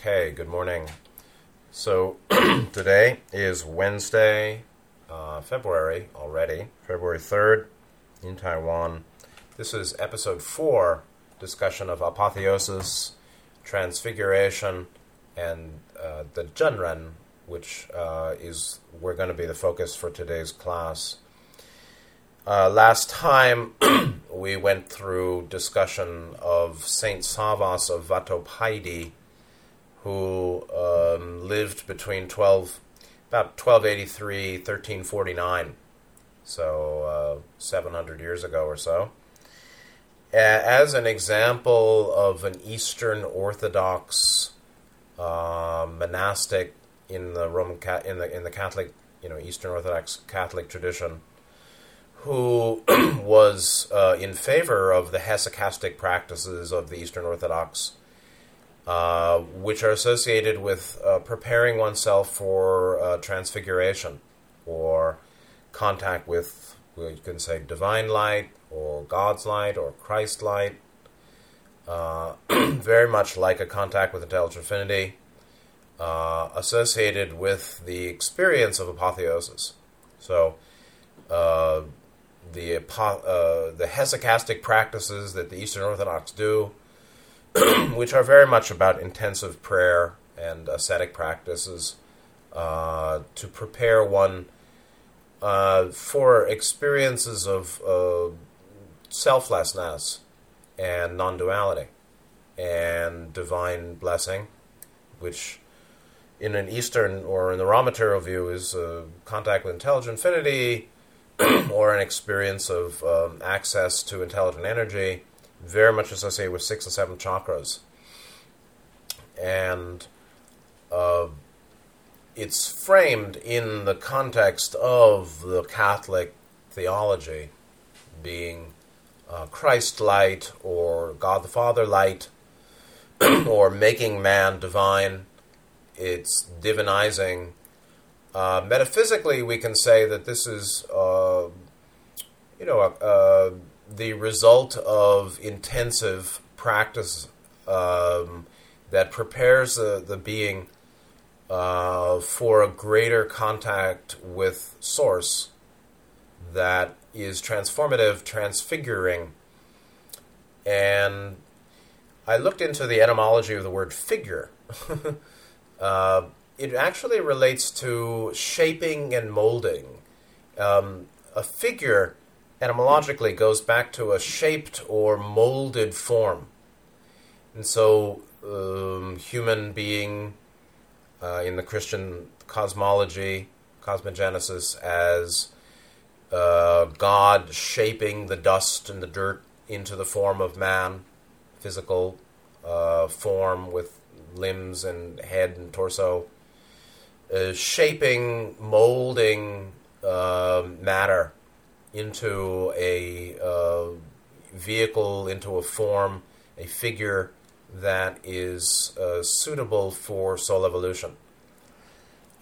Okay, good morning. So today is Wednesday, February 3rd in Taiwan. This is episode 4, discussion of apotheosis, transfiguration, and the Zhenren, which we're going to be the focus for today's class. Last time, we went through discussion of Saint Sabbas of Vatopedi, who lived between about 1283, 1349, so 700 years ago or so, as an example of an Eastern Orthodox monastic in the Roman Catholic, Eastern Orthodox Catholic tradition, who was in favor of the hesychastic practices of the Eastern Orthodox, which are associated with preparing oneself for transfiguration, or contact with, you can say, divine light, or God's light, or Christ light, very much like a contact with intelligent affinity, associated with the experience of apotheosis. So, the hesychastic practices that the Eastern Orthodox do, which are very much about intensive prayer and ascetic practices, to prepare one for experiences of selflessness and non-duality and divine blessing, which in an Eastern, or in the raw material view, is contact with intelligent infinity, or an experience of access to intelligent energy, very much associated with 6 and 7 chakras. And it's framed in the context of the Catholic theology being Christ light, or God the Father light, or making man divine. It's divinizing. Metaphysically, we can say that this is, the result of intensive practice that prepares the being for a greater contact with Source that is transformative, transfiguring. And I looked into the etymology of the word figure. It actually relates to shaping and molding. A figure, etymologically, goes back to a shaped or molded form. And so, human being, in the Christian cosmology, cosmogenesis, as God shaping the dust and the dirt into the form of man, physical form with limbs and head and torso, shaping, molding matter into a vehicle, into a form, a figure that is suitable for soul evolution.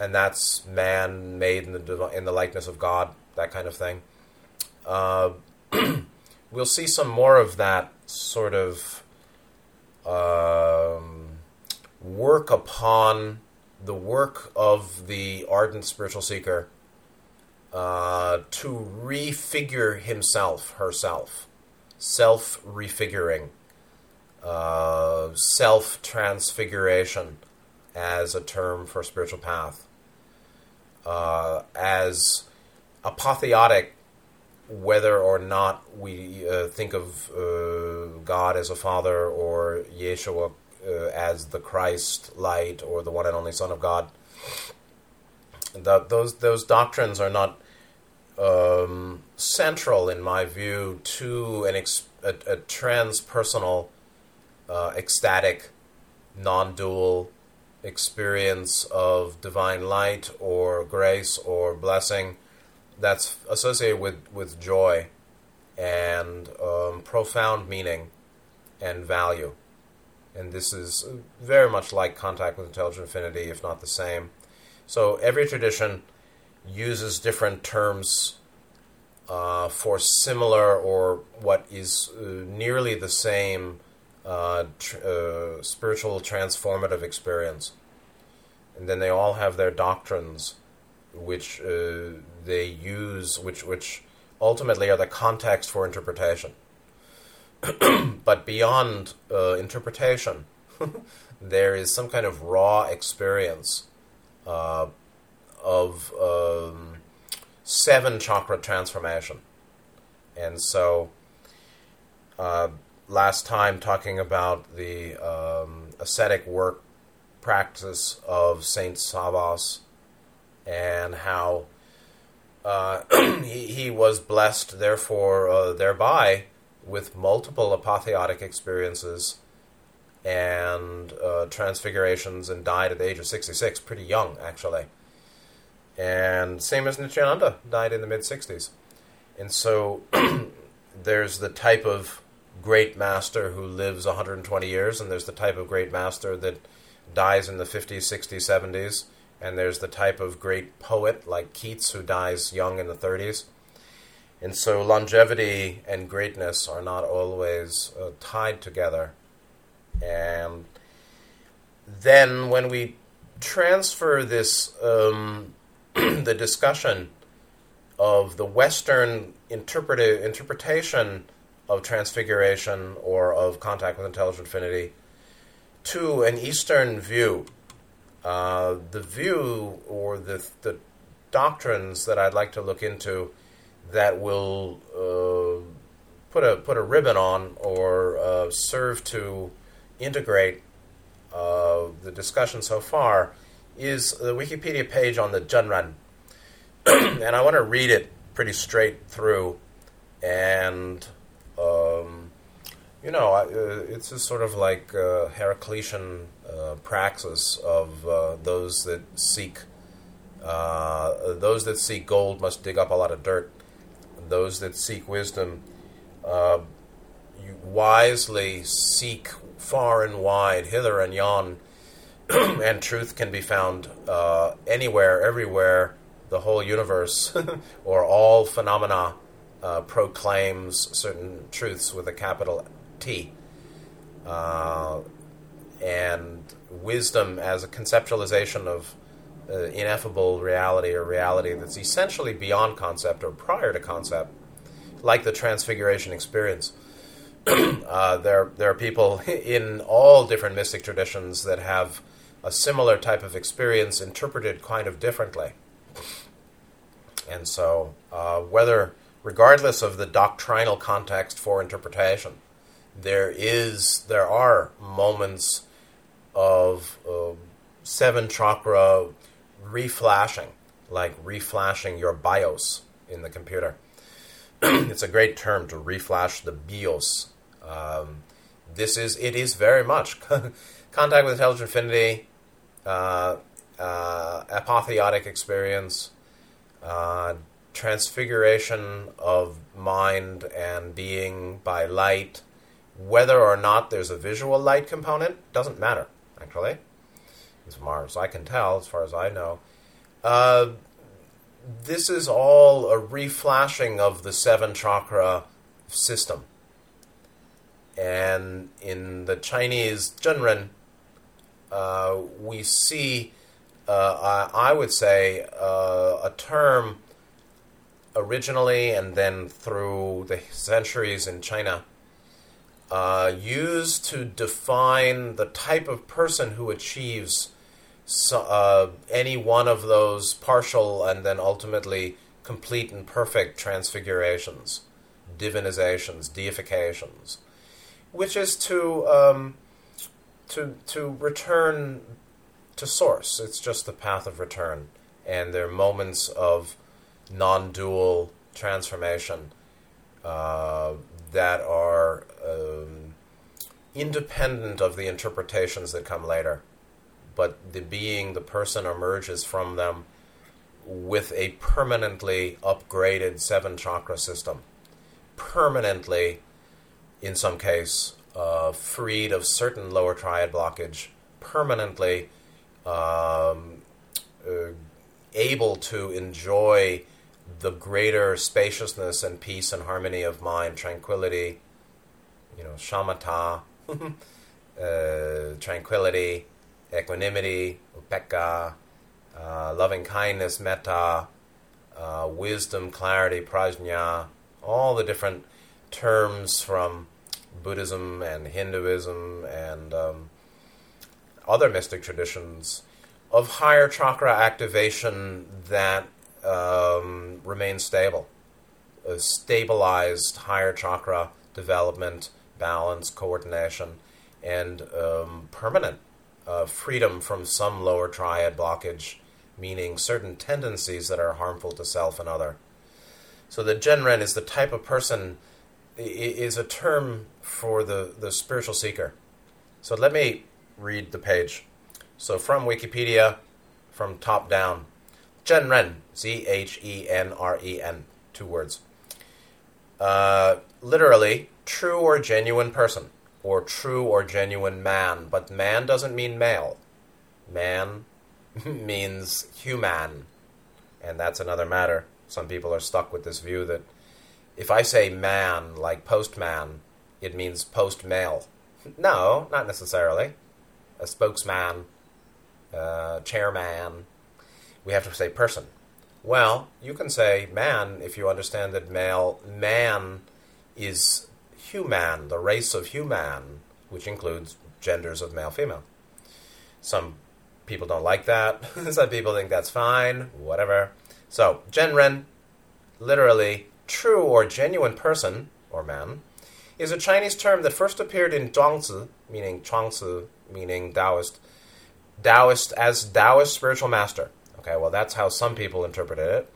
And that's man made in the likeness of God, that kind of thing. We'll see some more of that sort of work upon the work of the ardent spiritual seeker to refigure himself, herself, self-refiguring, self-transfiguration as a term for spiritual path, as apotheotic, whether or not we think of God as a father, or Yeshua as the Christ light, or the one and only Son of God. Those doctrines are not central, in my view, to a transpersonal, ecstatic, non-dual experience of divine light, or grace, or blessing that's associated with joy and profound meaning and value. And this is very much like contact with intelligent affinity, if not the same. So every tradition uses different terms for similar, or what is nearly the same spiritual transformative experience. And then they all have their doctrines, which they use, which ultimately are the context for interpretation. But beyond interpretation, there is some kind of raw experience of seven chakra transformation. And so, last time talking about the ascetic work practice of Saint Sabbas and how he was blessed, therefore, thereby, with multiple apotheotic experiences and transfigurations, and died at the age of 66, pretty young, actually. And same as Nityananda, died in the mid-60s. And so there's the type of great master who lives 120 years, and there's the type of great master that dies in the 50s, 60s, 70s, and there's the type of great poet like Keats who dies young in the 30s. And so longevity and greatness are not always tied together. And then when we transfer this, the discussion of the Western interpretation of transfiguration or of contact with intelligent affinity to an Eastern view, the view or the doctrines that I'd like to look into that will put a ribbon on or serve to integrate the discussion so far is the Wikipedia page on the Zhenren. And I want to read it pretty straight through. And, it's a sort of like Heraclitian praxis of those that seek gold must dig up a lot of dirt. Those that seek wisdom you wisely seek far and wide, hither and yon, and truth can be found anywhere, everywhere, the whole universe, or all phenomena proclaims certain truths with a capital T. And wisdom as a conceptualization of ineffable reality, or reality that's essentially beyond concept or prior to concept, like the transfiguration experience. There are people in all different mystic traditions that have a similar type of experience interpreted kind of differently. And so, regardless of the doctrinal context for interpretation, there are moments of seven chakra reflashing, like reflashing your BIOS in the computer. It's a great term to reflash the BIOS. It is very much contact with intelligent affinity, apotheotic experience, transfiguration of mind and being by light. Whether or not there's a visual light component doesn't matter, actually. As far as I can tell, as far as I know. This is all a reflashing of the seven chakra system. And in the Chinese Zhenren, we see, I would say, a term originally and then through the centuries in China, used to define the type of person who achieves any one of those partial and then ultimately complete and perfect transfigurations, divinizations, deifications, which is to return to source. It's just the path of return, and there are moments of non-dual transformation that are independent of the interpretations that come later. But the being, the person emerges from them with a permanently upgraded seven chakra system. Permanently, in some case, freed of certain lower triad blockage. Permanently able to enjoy the greater spaciousness and peace and harmony of mind, tranquility, shamatha, tranquility, equanimity, upekka, loving kindness, metta, wisdom, clarity, prajna, all the different terms from Buddhism and Hinduism and other mystic traditions of higher chakra activation that remain stable. A stabilized higher chakra development, balance, coordination, and permanent freedom from some lower triad blockage, meaning certain tendencies that are harmful to self and other. So the Zhenren is the type of person, is a term for the spiritual seeker. So let me read the page. So from Wikipedia, from top down, Zhenren, Z-H-E-N-R-E-N, two words. Literally, true or genuine person, or true or genuine man, but man doesn't mean male. Man means human, and that's another matter. Some people are stuck with this view that if I say man, like postman, it means post-male. No, not necessarily. A spokesman, chairman, we have to say person. Well, you can say man if you understand that male man is human, the race of human, which includes genders of male, female. Some people don't like that. Some people think that's fine, whatever. So, Zhenren, literally true or genuine person, or man, is a Chinese term that first appeared in Zhuangzi, meaning Zhuangzi, meaning Taoist as Taoist spiritual master. Okay, well, that's how some people interpreted it.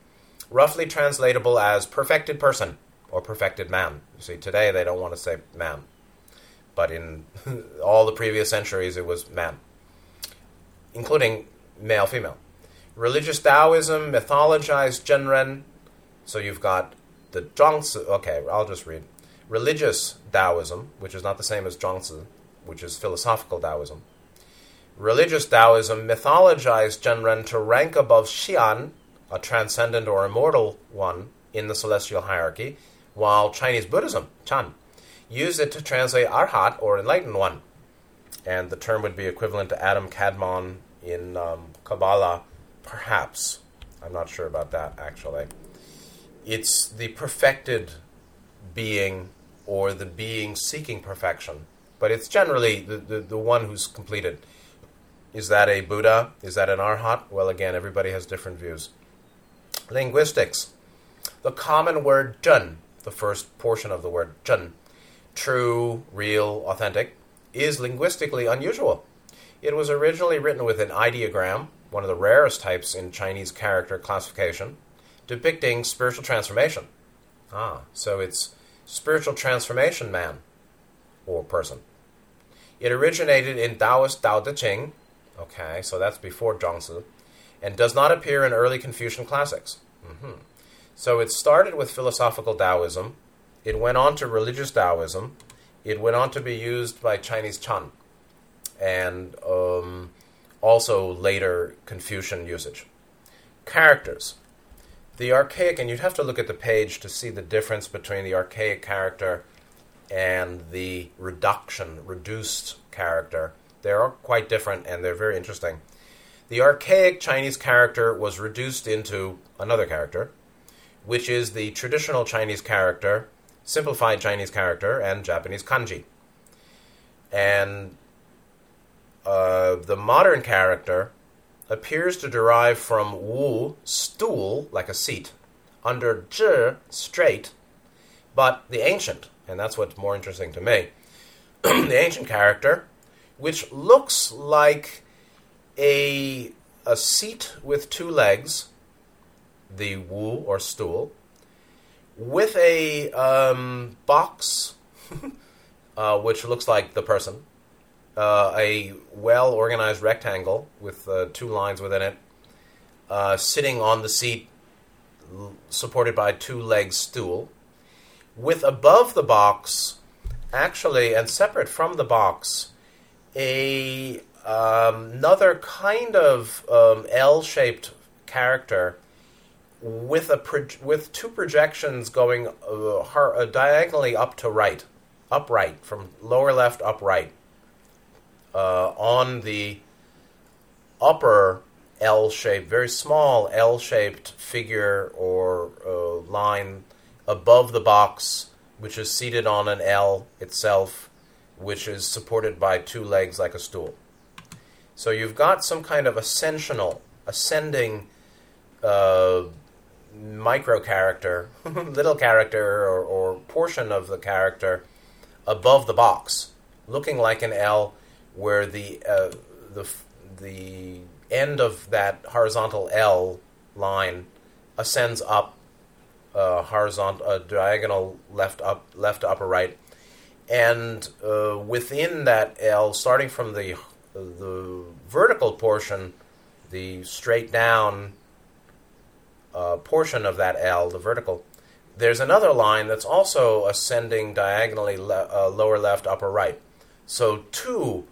Roughly translatable as perfected person or perfected man. You see, today they don't want to say man. But in all the previous centuries, it was man, including male, female. Religious Taoism mythologized Zhenren. So you've got the Zhuangzi. Okay, I'll just read. Religious Taoism, which is not the same as Zhuangzi, which is philosophical Taoism. Religious Taoism mythologized Zhenren to rank above Xian, a transcendent or immortal one, in the celestial hierarchy, while Chinese Buddhism, Chan, used it to translate Arhat, or enlightened one. And the term would be equivalent to Adam Kadmon in Kabbalah, perhaps. I'm not sure about that, actually. It's the perfected being or the being seeking perfection. But it's generally the one who's completed. Is that a Buddha? Is that an Arhat? Well, again, everybody has different views. Linguistics. The common word zhen, the first portion of the word zhen, true, real, authentic, is linguistically unusual. It was originally written with an ideogram, one of the rarest types in Chinese character classification, depicting spiritual transformation. Ah, so it's spiritual transformation man or person. It originated in Taoist Dao De Jing. Okay, so that's before Zhuangzi, and does not appear in early Confucian classics. Mm-hmm. So it started with philosophical Taoism. It went on to religious Taoism. It went on to be used by Chinese Chan, and also later Confucian usage. Characters. The archaic, and you'd have to look at the page to see the difference between the archaic character and the reduced character. They are quite different, and they're very interesting. The archaic Chinese character was reduced into another character, which is the traditional Chinese character, simplified Chinese character, and Japanese kanji. And the modern character appears to derive from wu, stool, like a seat, under zhi, straight, but the ancient, and that's what's more interesting to me, the ancient character, which looks like a seat with two legs, the wu or stool, with a box, which looks like the person, a well-organized rectangle with two lines within it, sitting on the seat supported by a two-legged stool, with above the box, actually, and separate from the box, another kind of L-shaped character with two projections going diagonally up to right, upright, from lower left upright, on the upper L-shaped, very small L-shaped figure or line above the box, which is seated on an L itself, which is supported by two legs like a stool. So you've got some kind of ascending micro character, little character or portion of the character above the box, looking like an L, where the end of that horizontal L line ascends up horizontal, diagonal left to upper right, and within that L, starting from the vertical portion, the straight down portion of that L, the vertical, there's another line that's also ascending diagonally lower left, upper right. So two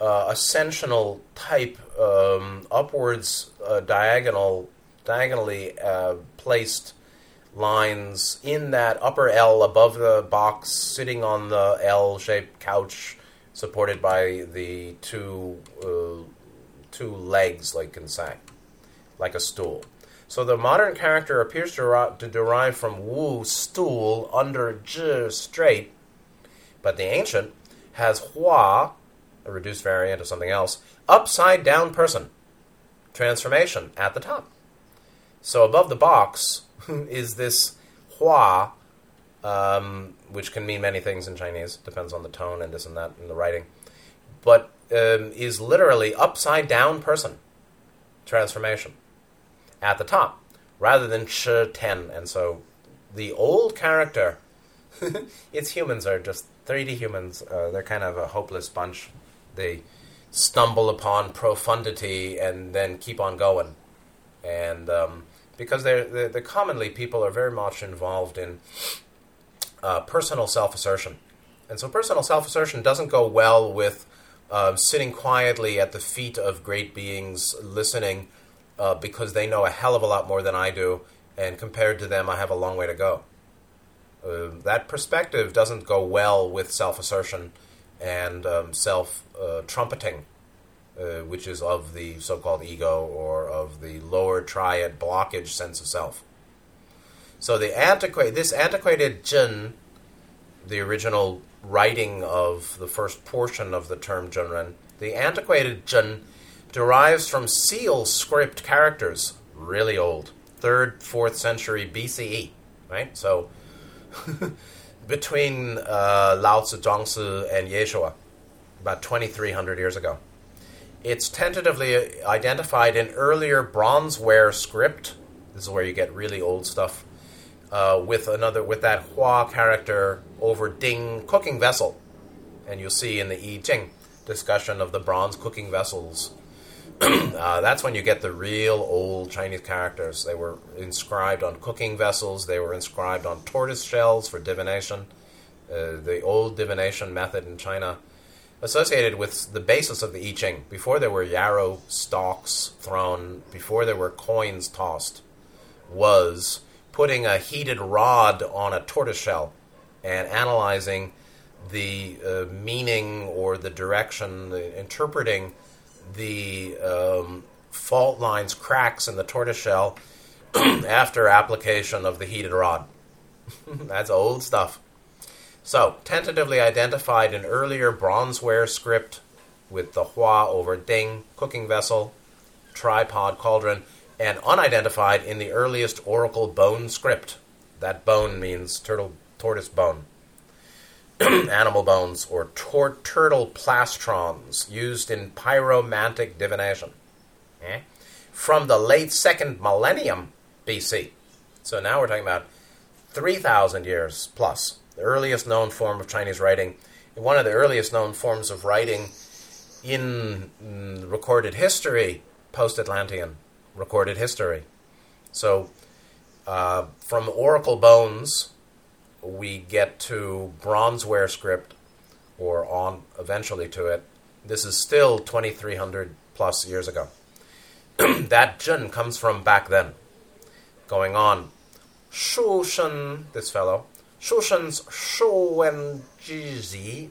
ascensional type upwards diagonally placed lines in that upper L above the box, sitting on the L-shaped couch, supported by the two legs, like can say, like a stool. So the modern character appears to derive from Wu, stool, under Zhi, straight, but the ancient has Hua, a reduced variant of something else, upside-down person, transformation, at the top. So above the box is this Hua, which can mean many things in Chinese, depends on the tone and this and that in the writing, but is literally upside-down person, transformation, at the top, rather than Shi Ten. And so the old character, its humans are just 3D humans. They're kind of a hopeless bunch. They stumble upon profundity and then keep on going. And because they're commonly, people are very much involved in personal self-assertion. And so personal self-assertion doesn't go well with sitting quietly at the feet of great beings, listening, because they know a hell of a lot more than I do, and compared to them, I have a long way to go. That perspective doesn't go well with self-assertion and self-trumpeting, which is of the so-called ego or of the lower triad blockage sense of self. So this antiquated Zhen, the original writing of the first portion of the term Zhenren, the antiquated Zhen derives from seal script characters, really old, 3rd, 4th century BCE, right? So between Lao Tzu, Zhuangzi, and Yeshua, about 2,300 years ago. It's tentatively identified in earlier bronzeware script, this is where you get really old stuff, with that Hua character over Ding, cooking vessel. And you'll see in the I Ching discussion of the bronze cooking vessels, that's when you get the real old Chinese characters. They were inscribed on cooking vessels. They were inscribed on tortoise shells for divination. The old divination method in China, associated with the basis of the I Ching. Before there were yarrow stalks thrown, before there were coins tossed, was putting a heated rod on a tortoise shell and analyzing the meaning or the direction, interpreting the fault lines, cracks in the tortoiseshell after application of the heated rod. That's old stuff. So, tentatively identified in earlier bronzeware script with the Hua over Ding, cooking vessel, tripod, cauldron, and unidentified in the earliest oracle bone script. That bone means tortoise bone. Animal bones or turtle plastrons used in pyromantic divination from the late 2nd millennium BC. So now we're talking about 3,000 years plus, the earliest known form of Chinese writing, one of the earliest known forms of writing in recorded history, post-Atlantean recorded history. So from oracle bones, we get to bronzeware script, or on eventually to it. This is still 2,300 plus years ago. That Zhen comes from back then. Going on, Shu Shen, this fellow, Shu Shen's Shuowen Jiezi,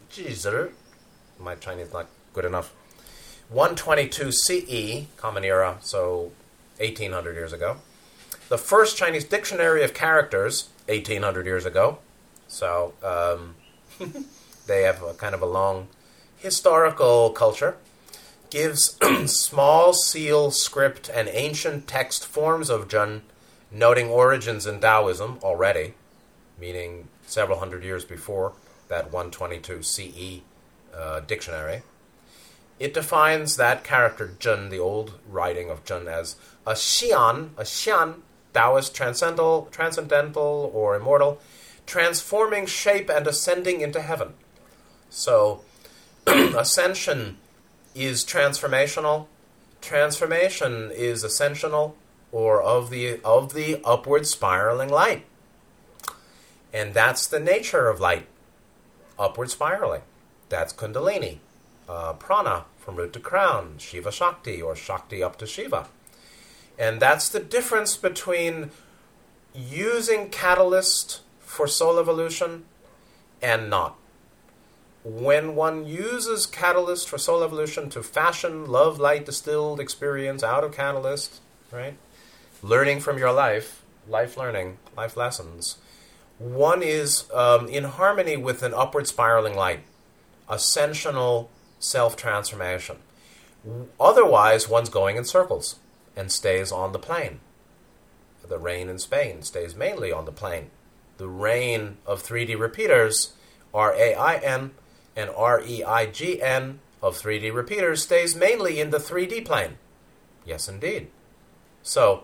my Chinese is not good enough, 122 CE, Common Era, so 1800 years ago. The first Chinese dictionary of characters, 1800 years ago. So they have a kind of a long historical culture. Gives small seal script and ancient text forms of Zhen, noting origins in Taoism already, meaning several hundred years before that 122 CE dictionary. It defines that character Zhen, the old writing of Zhen, as a Xian, Taoist transcendental or immortal, transforming shape and ascending into heaven. So ascension is transformational, transformation is ascensional, or of the upward spiraling light. And that's the nature of light, upward spiraling. That's Kundalini, prana, from root to crown, Shiva Shakti, or Shakti up to Shiva. And that's the difference between using catalyst for soul evolution and not. When one uses catalyst for soul evolution to fashion love, light, distilled experience out of catalyst, right? Learning from your life learning, life lessons, one is in harmony with an upward spiraling light, ascensional self-transformation. Otherwise, one's going in circles and stays on the plane. The rain in Spain stays mainly on the plane. The rain of 3D repeaters, RAIN, and REIGN of 3D repeaters stays mainly in the 3D plane. Yes, indeed. So,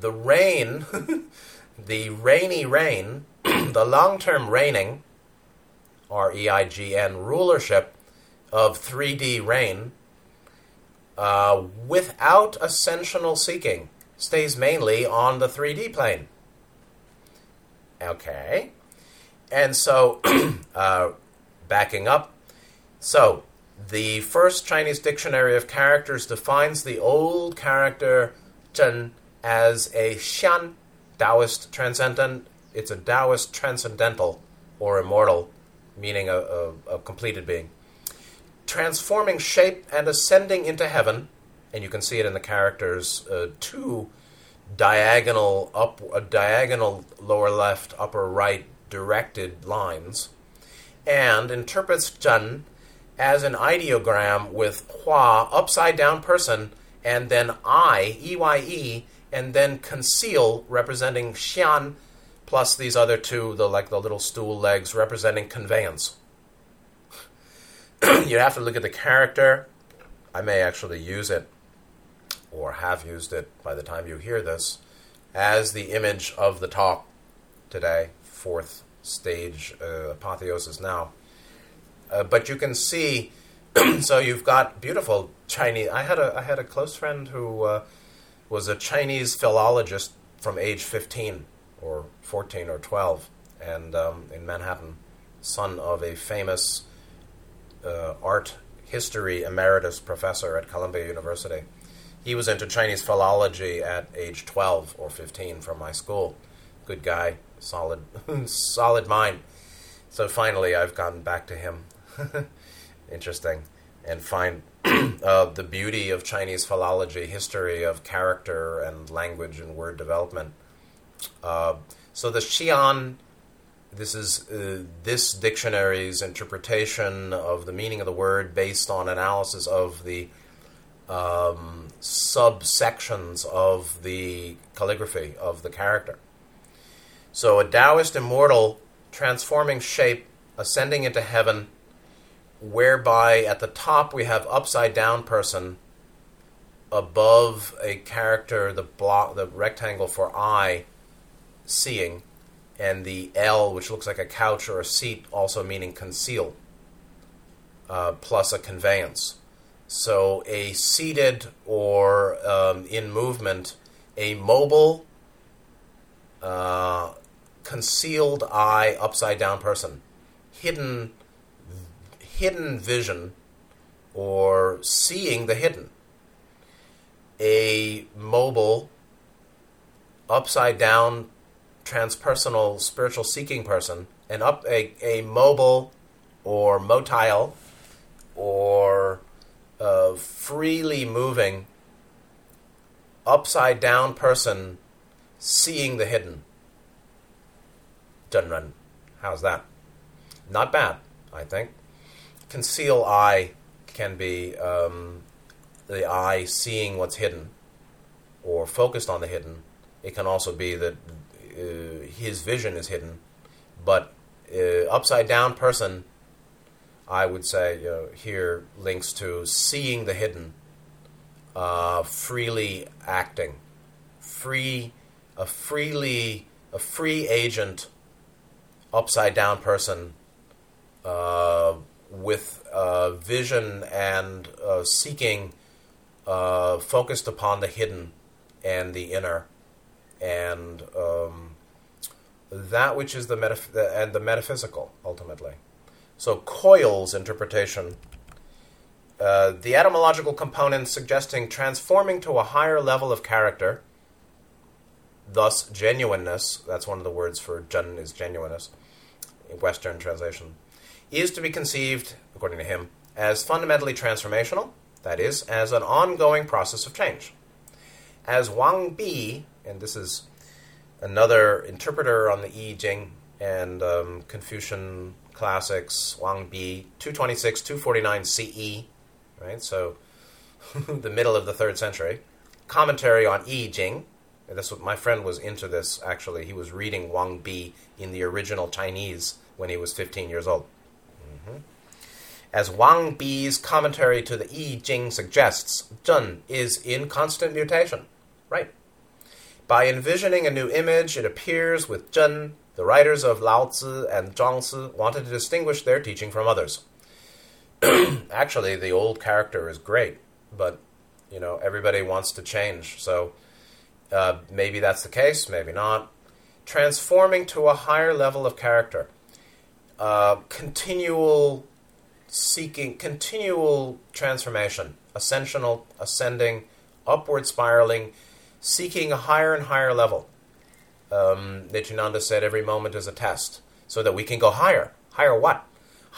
the rain, the rainy rain, the long-term reigning, REIGN rulership of 3D reign, without ascensional seeking, stays mainly on the 3D plane. Okay. And so, backing up, so the first Chinese dictionary of characters defines the old character Zhen as a Xian, Taoist transcendent. It's a Taoist transcendental or immortal, meaning a completed being, transforming shape and ascending into heaven. And you can see it in the characters two diagonal up, diagonal lower left, upper right, directed lines, and interprets Zhen as an ideogram with Hua, upside-down person, and then I, EYE, and then conceal, representing Xian, plus these other two, the little stool legs, representing conveyance. You have to look at the character. I may actually use it, or have used it by the time you hear this, as the image of the talk today. Fourth stage apotheosis now. But you can see, so you've got beautiful Chinese. I had a close friend who was a Chinese philologist from age 15 or 14 or 12, and in Manhattan, son of a famous art history emeritus professor at Columbia University. He was into Chinese philology at age 12 or 15 from my school. Good guy. Solid mind. So finally, I've gotten back to him. Interesting. And find the beauty of Chinese philology, history of character and language and word development. So the Xian, this is this dictionary's interpretation of the meaning of the word based on analysis of the subsections of the calligraphy of the character. So a Taoist immortal transforming shape, ascending into heaven, whereby at the top we have upside-down person, above a character, the rectangle for I, seeing, and the L, which looks like a couch or a seat, also meaning conceal, plus a conveyance. So a seated or in movement, a mobile, concealed eye, upside-down person, hidden vision, or seeing the hidden, a mobile, upside-down, transpersonal, spiritual-seeking person, a mobile or motile or freely moving upside down person seeing the hidden. Zhenren. How's that? Not bad, I think. Conceal eye can be the eye seeing what's hidden or focused on the hidden. It can also be that his vision is hidden. But upside down person, I would say here links to seeing the hidden, freely acting, a free agent, upside down person with vision and seeking focused upon the hidden and the inner and that which is the metaphysical ultimately. So Coyle's interpretation, the etymological component suggesting transforming to a higher level of character, thus genuineness, that's one of the words for Zhen is genuineness, in Western translation, is to be conceived, according to him, as fundamentally transformational, that is, as an ongoing process of change. As Wang Bi, and this is another interpreter on the I Ching and Confucian classics, Wang Bi, 226, 249 CE, right? So the middle of the 3rd century. Commentary on I Ching. This, my friend was into this, actually. He was reading Wang Bi in the original Chinese when he was 15 years old. Mm-hmm. As Wang Bi's commentary to the I Ching suggests, Zhen is in constant mutation. Right. By envisioning a new image, it appears with Zhen, the writers of Lao Tzu and Zhuangzi wanted to distinguish their teaching from others. Actually, the old character is great, but, everybody wants to change, so... maybe that's the case, maybe not. Transforming to a higher level of character. Continual seeking, continual transformation. Ascensional, ascending, upward spiraling, seeking a higher and higher level. Nityananda said every moment is a test, so that we can go higher. Higher what?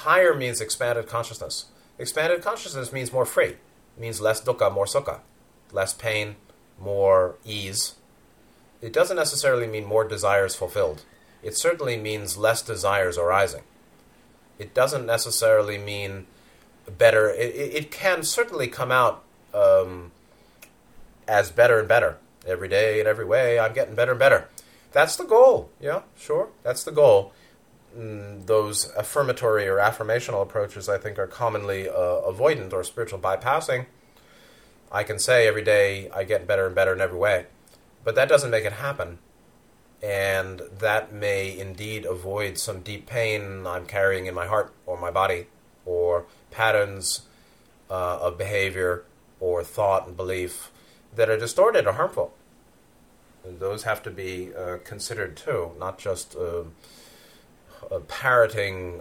Higher means expanded consciousness. Expanded consciousness means more free. It means less dukkha, more sukha. Less pain, more ease. It doesn't necessarily mean more desires fulfilled. It certainly means less desires arising. It doesn't necessarily mean better. It can certainly come out as better and better. Every day, in every way, I'm getting better and better. That's the goal. Yeah, sure. That's the goal. Those affirmatory or affirmational approaches, I think, are commonly avoidant or spiritual bypassing. I can say every day I get better and better in every way, but that doesn't make it happen. And that may indeed avoid some deep pain I'm carrying in my heart or my body or patterns of behavior or thought and belief that are distorted or harmful. And those have to be considered too, not just parroting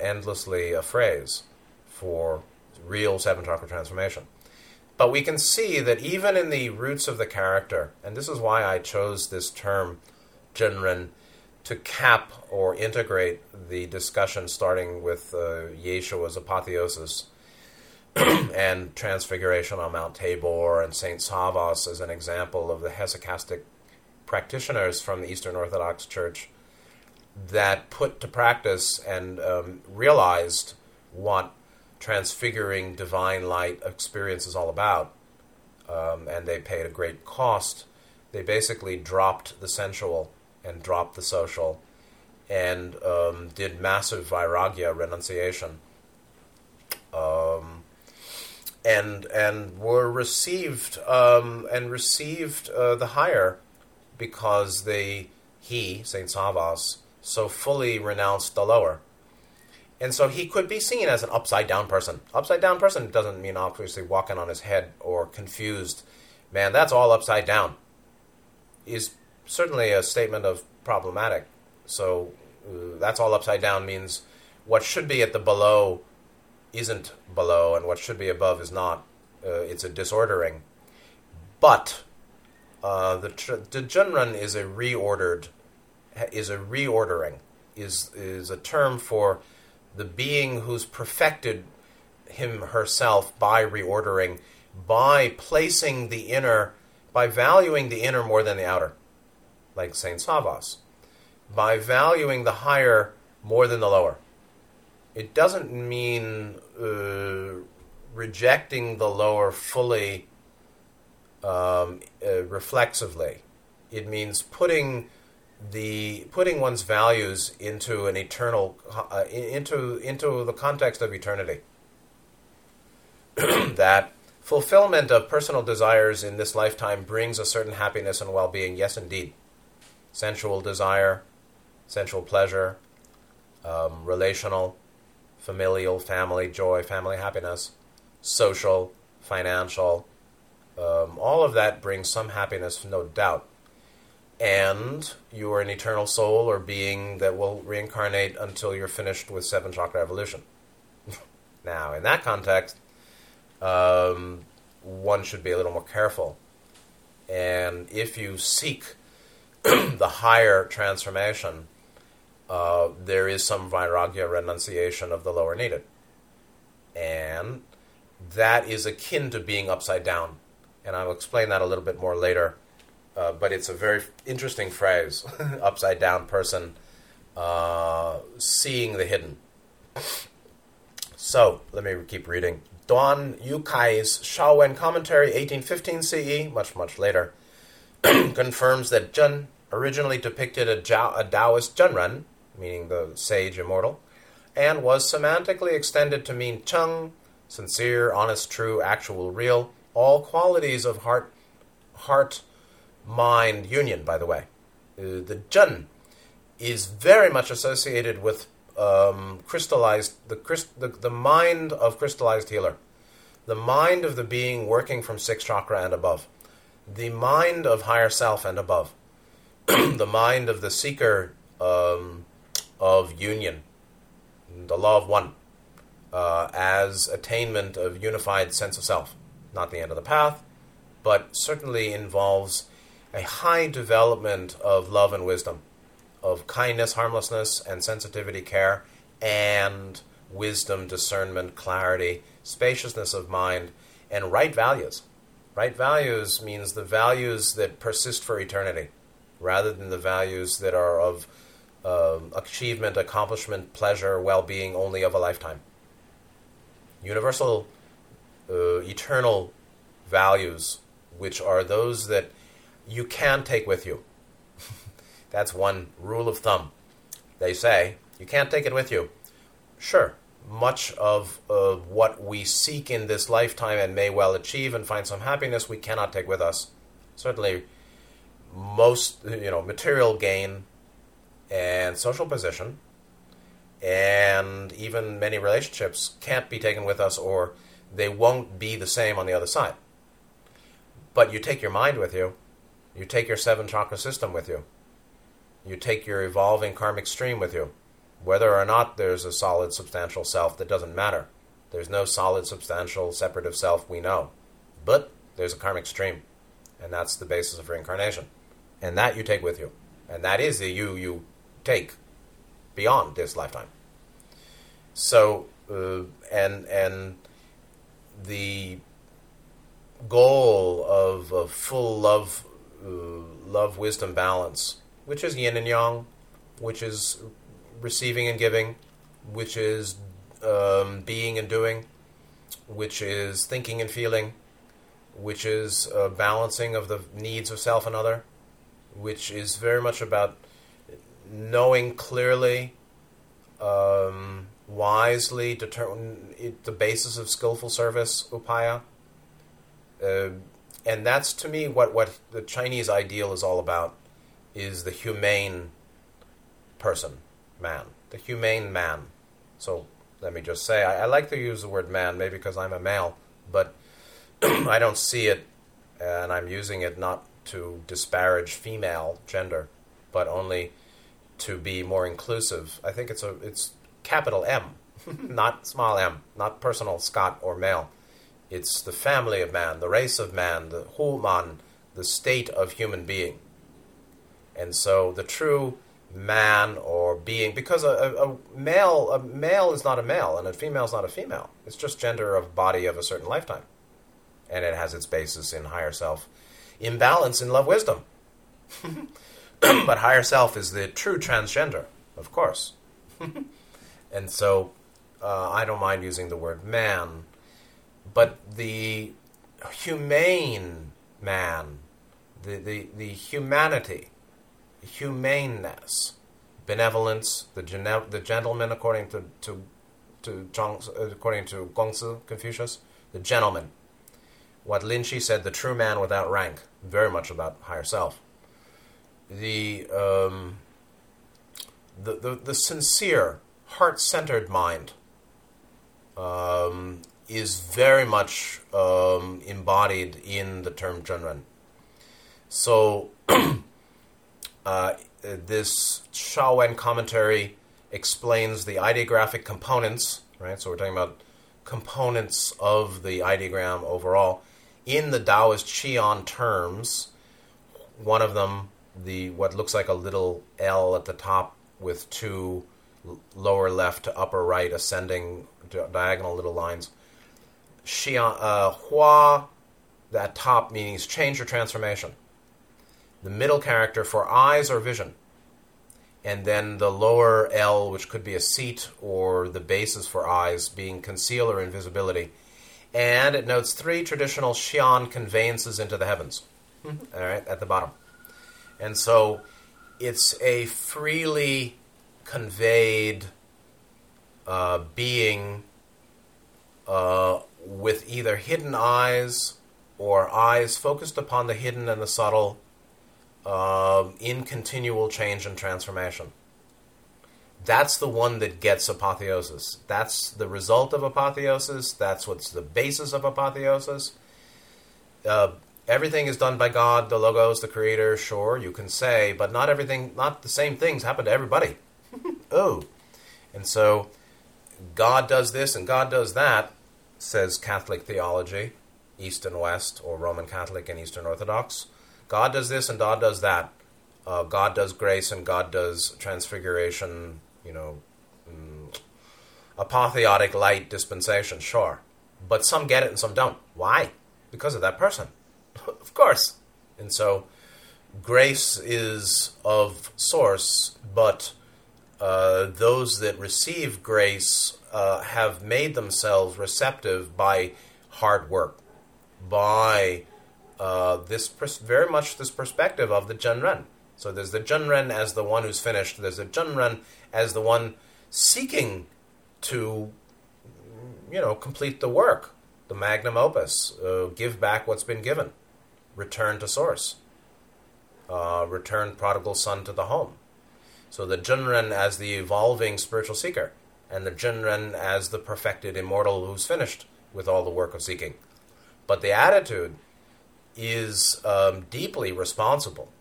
endlessly a phrase for real seven chakra transformation. But we can see that even in the roots of the character, and this is why I chose this term, Zhenren, to cap or integrate the discussion starting with Yeshua's apotheosis and Transfiguration on Mount Tabor and St. Savas as an example of the hesychastic practitioners from the Eastern Orthodox Church that put to practice and realized what transfiguring divine light experience is all about, and they paid a great cost. They basically dropped the sensual and dropped the social and did massive vairagya renunciation and were received the higher because St. Savas, so fully renounced the lower. And so he could be seen as an upside-down person. Upside-down person doesn't mean obviously walking on his head or confused. Man, that's all upside down is certainly a statement of problematic. So that's all upside down means what should be at the below isn't below, and what should be above is not. It's a disordering. But the Zhenren is a reordering. is a term for the being who's perfected him herself by reordering, by placing the inner, by valuing the inner more than the outer, like Saint Sabbas, by valuing the higher more than the lower. It doesn't mean rejecting the lower fully reflexively. It means putting one's values into an eternal into the context of eternity. That fulfillment of personal desires in this lifetime brings a certain happiness and well-being. Yes, indeed. Sensual desire, sensual pleasure, relational, familial, family joy, family happiness, social, financial, all of that brings some happiness, no doubt. And you are an eternal soul or being that will reincarnate until you're finished with seven chakra evolution. Now, in that context, one should be a little more careful. And if you seek the higher transformation, there is some vairagya renunciation of the lower needed. And that is akin to being upside down. And I'll explain that a little bit more later. But it's a very interesting phrase, upside down person seeing the hidden. So, let me keep reading. Duan Yukai's Shuowen Commentary, 1815 CE, much, much later, confirms that Zhen originally depicted a Taoist Zhenren, meaning the sage immortal, and was semantically extended to mean Cheng, sincere, honest, true, actual, real, all qualities of heart-mind union, by the way. The Zhen is very much associated with crystallized the mind of crystallized healer, the mind of the being working from sixth chakra and above, the mind of higher self and above, the mind of the seeker of union, the law of one, as attainment of unified sense of self. Not the end of the path, but certainly involves a high development of love and wisdom, of kindness, harmlessness, and sensitivity, care, and wisdom, discernment, clarity, spaciousness of mind, and right values. Right values means the values that persist for eternity, rather than the values that are of achievement, accomplishment, pleasure, well-being only of a lifetime. Universal, eternal values, which are those that you can take with you. That's one rule of thumb. They say, you can't take it with you. Sure, much of what we seek in this lifetime and may well achieve and find some happiness, we cannot take with us. Certainly, most material gain and social position and even many relationships can't be taken with us, or they won't be the same on the other side. But you take your mind with you. You take your seven chakra system with you. You take your evolving karmic stream with you. Whether or not there's a solid, substantial self, that doesn't matter. There's no solid, substantial, separative self we know. But there's a karmic stream. And that's the basis of reincarnation. And that you take with you. And that is the you take beyond this lifetime. So, and the goal of a full love, wisdom balance, which is yin and yang, which is receiving and giving, which is being and doing, which is thinking and feeling, which is balancing of the needs of self and other, which is very much about knowing clearly, wisely, the basis of skillful service, upaya. And that's, to me, what the Chinese ideal is all about. Is the humane person, man. The humane man. So let me just say, I like to use the word man, maybe because I'm a male, but I don't see it, and I'm using it not to disparage female gender, but only to be more inclusive. I think it's capital M, not small m, not personal Scot or male. It's the family of man, the race of man, the human, the state of human being. And so the true man or being, because a male is not a male and a female is not a female. It's just gender of body of a certain lifetime, and it has its basis in higher self imbalance in love wisdom. But higher self is the true transgender, of course. And so I don't mind using the word man, but the humane man, the humanity, humaneness, benevolence, the gentleman according to Kongzi, Confucius, the gentleman. What Lin Shi said, the true man without rank, very much about higher self. The sincere, heart-centered mind is very much embodied in the term Zhenren. So this Shuowen commentary explains the ideographic components, right? So we're talking about components of the ideogram overall. In the Taoist Xian terms, one of them, the what looks like a little L at the top with two lower left to upper right ascending diagonal little lines. Xian, Hua, that top means change or transformation. The middle character for eyes or vision. And then the lower L, which could be a seat or the basis for eyes, being conceal or invisibility. And it notes three traditional Xian conveyances into the heavens. All right, at the bottom. And so it's a freely conveyed being with either hidden eyes or eyes focused upon the hidden and the subtle in continual change and transformation. That's the one that gets apotheosis. That's the result of apotheosis. That's what's the basis of apotheosis. Everything is done by God, the Logos, the Creator, sure, you can say, but not everything, not the same things happen to everybody. Oh. And so, God does this and God does that, says Catholic theology, East and West, or Roman Catholic and Eastern Orthodox. God does this and God does that. God does grace and God does transfiguration, apotheotic light dispensation, sure. But some get it and some don't. Why? Because of that person. Of course. And so grace is of source, but those that receive grace have made themselves receptive by hard work, by this perspective of the Zhenren. So there's the Zhenren as the one who's finished. There's the Zhenren as the one seeking to, complete the work, the magnum opus, give back what's been given. Return to source. Return prodigal son to the home. So the Zhenren as the evolving spiritual seeker, and the Zhenren as the perfected immortal who's finished with all the work of seeking. But the attitude is deeply responsible.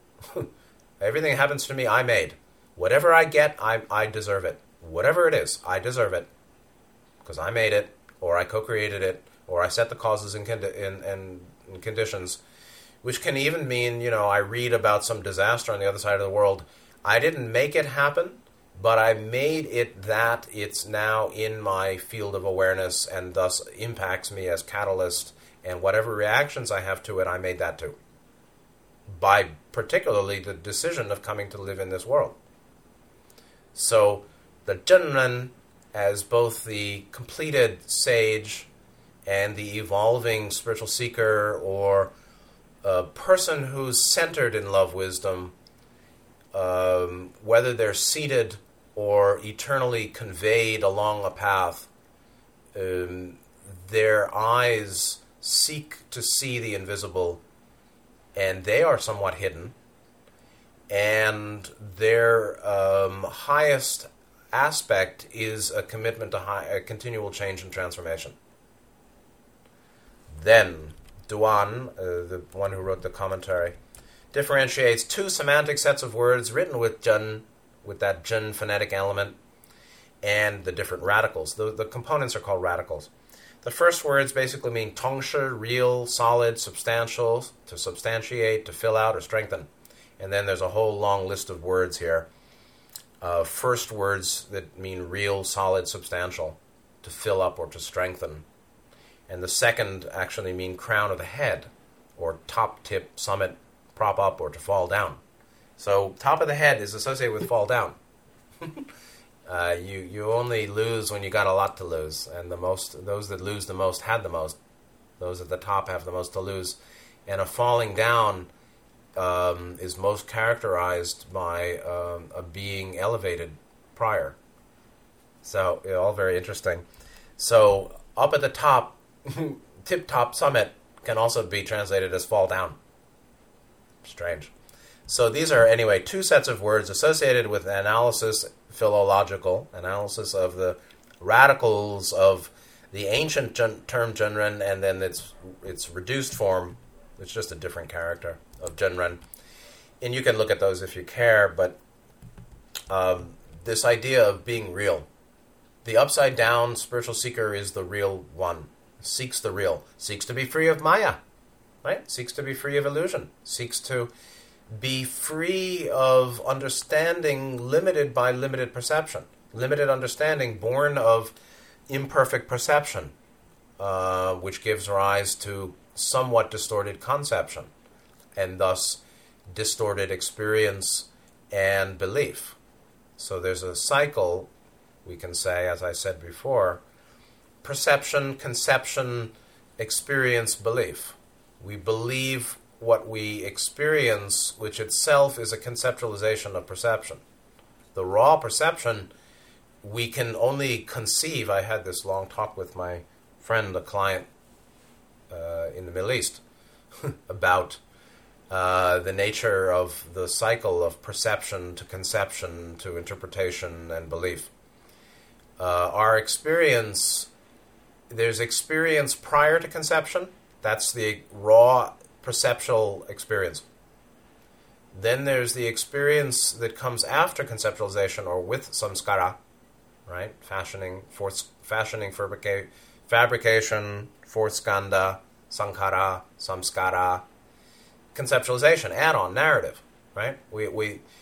Everything happens to me, I made. Whatever I get, I deserve it. Whatever it is, I deserve it. Because I made it, or I co-created it, or I set the causes and conditions, which can even mean, I read about some disaster on the other side of the world. I didn't make it happen, but I made it that it's now in my field of awareness and thus impacts me as catalyst, and whatever reactions I have to it, I made that too. By particularly the decision of coming to live in this world. So the Zhenren as both the completed sage and the evolving spiritual seeker, or a person who's centered in love wisdom, whether they're seated or eternally conveyed along a path, their eyes seek to see the invisible, and they are somewhat hidden, and their highest aspect is a commitment to a continual change and transformation. Then Duan, the one who wrote the commentary, differentiates two semantic sets of words written with Zhen, with that Zhen phonetic element, and the different radicals. The components are called radicals. The first words basically mean tongshi, real, solid, substantial, to substantiate, to fill out, or strengthen. And then there's a whole long list of words here. First words that mean real, solid, substantial, to fill up or to strengthen. And the second actually mean crown of the head, or top, tip, summit, prop up, or to fall down. So top of the head is associated with fall down. You only lose when you got a lot to lose, and those that lose the most had the most. Those at the top have the most to lose. And a falling down is most characterized by a being elevated prior. So, all very interesting. So, up at the top, tip-top summit can also be translated as fall down. Strange. So these are, anyway, two sets of words associated with analysis, philological, analysis of the radicals of the ancient term Zhenren, and then its reduced form. It's just a different character of Zhenren. And you can look at those if you care, but this idea of being real. The upside-down spiritual seeker is the real one, seeks the real, seeks to be free of Maya, right? Seeks to be free of illusion, seeks to be free of understanding limited by limited perception. Limited understanding born of imperfect perception, which gives rise to somewhat distorted conception, and thus distorted experience and belief. So there's a cycle, we can say, as I said before, perception, conception, experience, belief. We believe what we experience, which itself is a conceptualization of perception. The raw perception, we can only conceive. I had this long talk with my friend, a client in the Middle East, about the nature of the cycle of perception to conception to interpretation and belief. Our experience, there's experience prior to conception. That's the raw perceptual experience. Then there's the experience that comes after conceptualization, or with samskara, right? Fashioning, fabrication, fourth skanda, sankhara, samskara, conceptualization, add-on, narrative, right?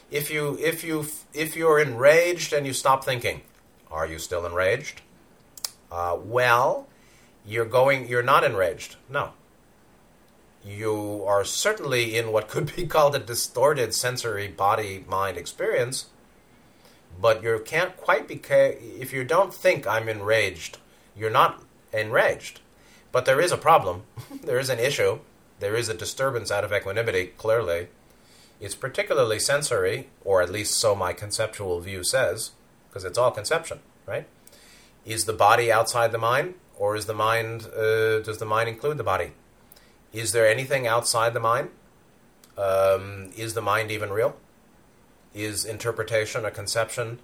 If you're enraged and you stop thinking, are you still enraged? You're not enraged. No. You are certainly in what could be called a distorted sensory body-mind experience, but you can't quite be... If you don't think I'm enraged, you're not enraged. But there is a problem. There is an issue. There is a disturbance out of equanimity, clearly. It's particularly sensory, or at least so my conceptual view says, because it's all conception, right? Is the body outside the mind, or is the mind... does the mind include the body? Is there anything outside the mind? Is the mind even real? Is interpretation or conception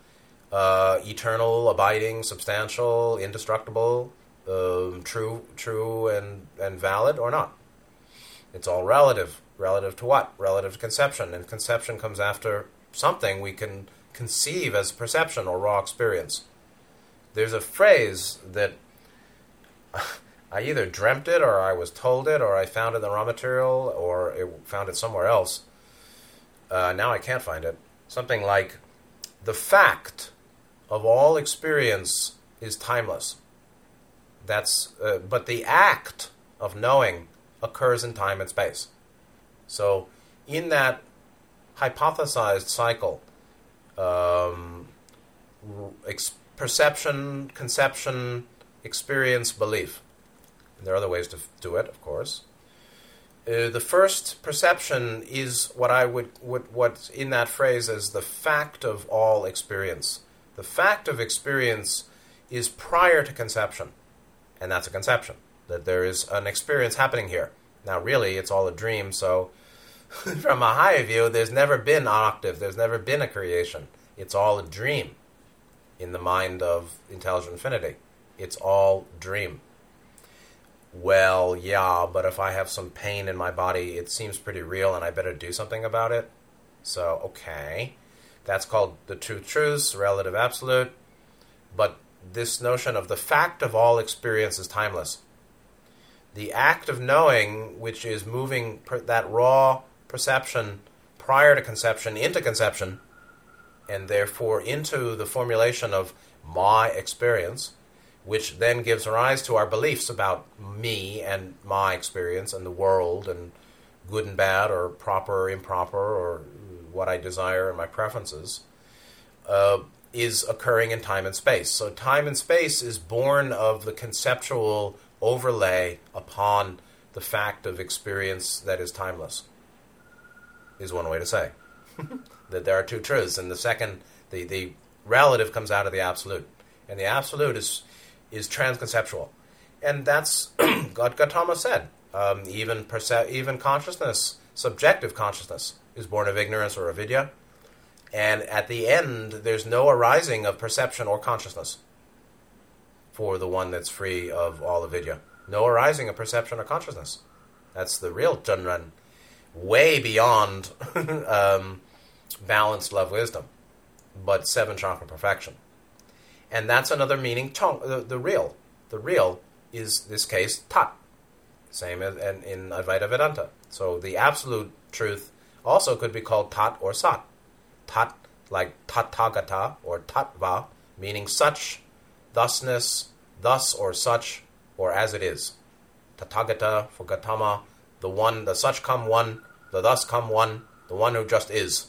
eternal, abiding, substantial, indestructible, true and valid, or not? It's all relative. Relative to what? Relative to conception. And conception comes after something we can conceive as perception or raw experience. There's a phrase that... I either dreamt it, or I was told it, or I found it in the raw material, or found it somewhere else. Now I can't find it. Something like, the fact of all experience is timeless. That's but the act of knowing occurs in time and space. So in that hypothesized cycle, perception, conception, experience, belief. There are other ways to do it, of course. The first perception is what I would what's in that phrase as the fact of all experience. The fact of experience is prior to conception, and that's a conception, that there is an experience happening here. Now, really, it's all a dream, so from a higher view, there's never been an octave, there's never been a creation. It's all a dream in the mind of intelligent infinity. It's all dream. Well, yeah, but if I have some pain in my body, it seems pretty real, and I better do something about it. So, okay. That's called the two truths, relative absolute. But this notion of the fact of all experience is timeless. The act of knowing, which is moving that raw perception prior to conception into conception, and therefore into the formulation of my experience, which then gives rise to our beliefs about me and my experience and the world and good and bad or proper or improper or what I desire and my preferences, is occurring in time and space. So time and space is born of the conceptual overlay upon the fact of experience that is timeless, is one way to say that there are two truths, and the second, the relative comes out of the absolute, and the absolute is transconceptual, and that's what Gautama said. Even consciousness, subjective consciousness, is born of ignorance or avidya, and at the end, there's no arising of perception or consciousness for the one that's free of all avidya. No arising of perception or consciousness. That's the real Zhenren, way beyond balanced love wisdom, but seven chakra perfection. And that's another meaning, chong, the real. The real is, in this case, tat, same as in Advaita Vedanta. So the absolute truth also could be called tat or sat. Tat, like Tathagata or tatva, meaning such, thusness, thus or such, or as it is. Tathagata for Gautama, the one, the such come one, the thus come one, the one who just is.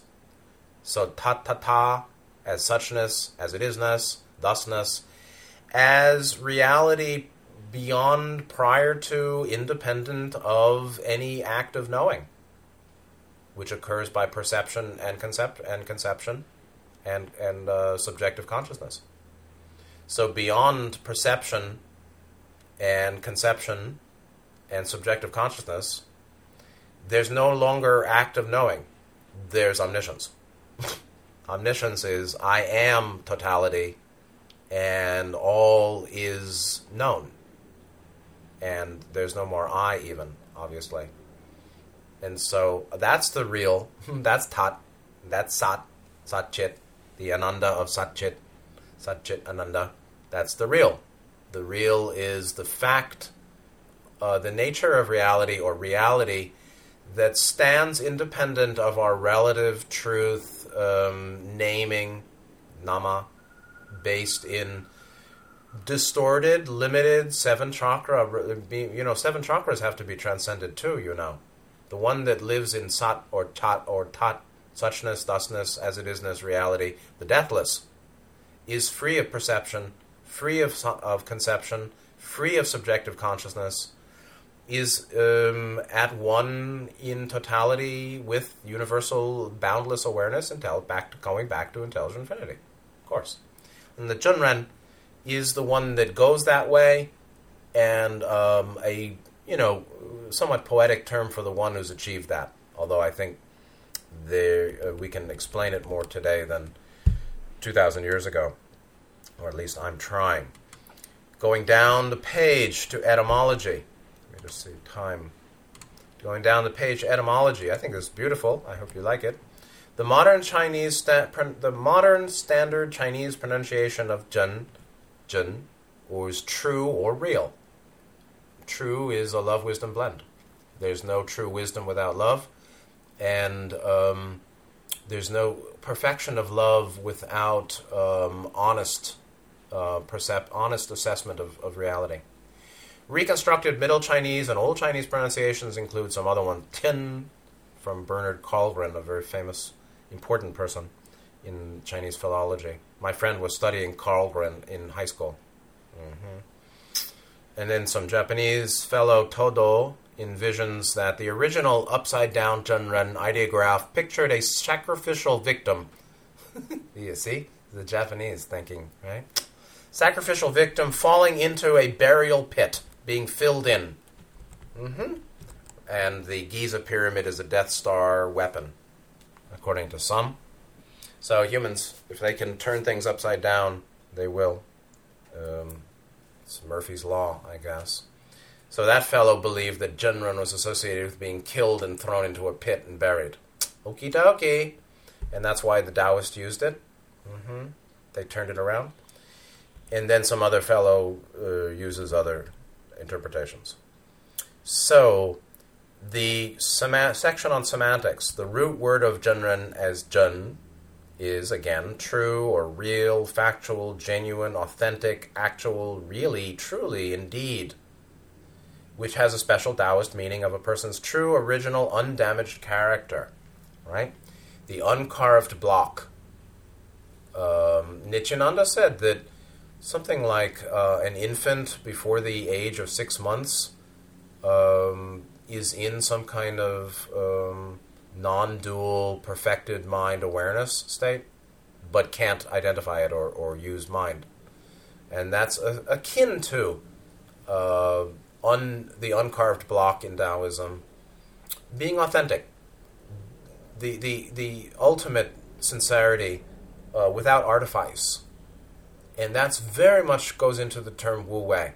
So tatata, as suchness, as it isness, thusness, as reality beyond, prior to, independent of any act of knowing, which occurs by perception and conception, and subjective consciousness. So beyond perception and conception and subjective consciousness, there's no longer act of knowing. There's omniscience. Omniscience is I am totality, and all is known. And there's no more I even, obviously. And so that's the real, that's tat, that's sat, sat-chit, the ananda of sat-chit, sat-chit ananda. That's the real. The real is the fact, the nature of reality or reality that stands independent of our relative truth naming, nama, based in distorted, limited, seven chakra. You know, seven chakras have to be transcended too, you know. The one that lives in sat or tat, suchness, thusness, as it isness, reality, the deathless, is free of perception, free of conception, free of subjective consciousness, is at one in totality with universal boundless awareness until going back to intelligent infinity, of course. And the Zhenren is the one that goes that way, and somewhat poetic term for the one who's achieved that. Although I think there we can explain it more today than 2,000 years ago. Or at least I'm trying. Going down the page to etymology. Let me just see time. Going down the page to etymology. I think this is beautiful. I hope you like it. The modern standard Chinese pronunciation of zhen, or is true or real. True is a love-wisdom blend. There's no true wisdom without love. And there's no perfection of love without honest assessment of reality. Reconstructed Middle Chinese and Old Chinese pronunciations include some other one, Tin, from Bernard Kahlgren, a very famous, important person in Chinese philology. My friend was studying Kahlgren in high school. Mm-hmm. And then some Japanese fellow Todo envisions that the original upside-down Zhenren ideograph pictured a sacrificial victim. You see? The Japanese thinking, right? Sacrificial victim falling into a burial pit, being filled in. Mm-hmm. And the Giza pyramid is a Death Star weapon, according to some. So humans, if they can turn things upside down, they will. It's Murphy's Law, I guess. So that fellow believed that Zhenren was associated with being killed and thrown into a pit and buried. Okie dokie. And that's why the Taoists used it. Mm-hmm. They turned it around. And then some other fellow uses other interpretations. So the section on semantics, the root word of Zhenren as Zhen is, again, true or real, factual, genuine, authentic, actual, really, truly, indeed, which has a special Taoist meaning of a person's true, original, undamaged character, right? The uncarved block. Nityananda said that something like an infant before the age of 6 months is in some kind of non-dual, perfected mind awareness state, but can't identify it or use mind. And that's akin to the uncarved block in Taoism being authentic. The ultimate sincerity without artifice. And that's very much goes into the term Wu Wei.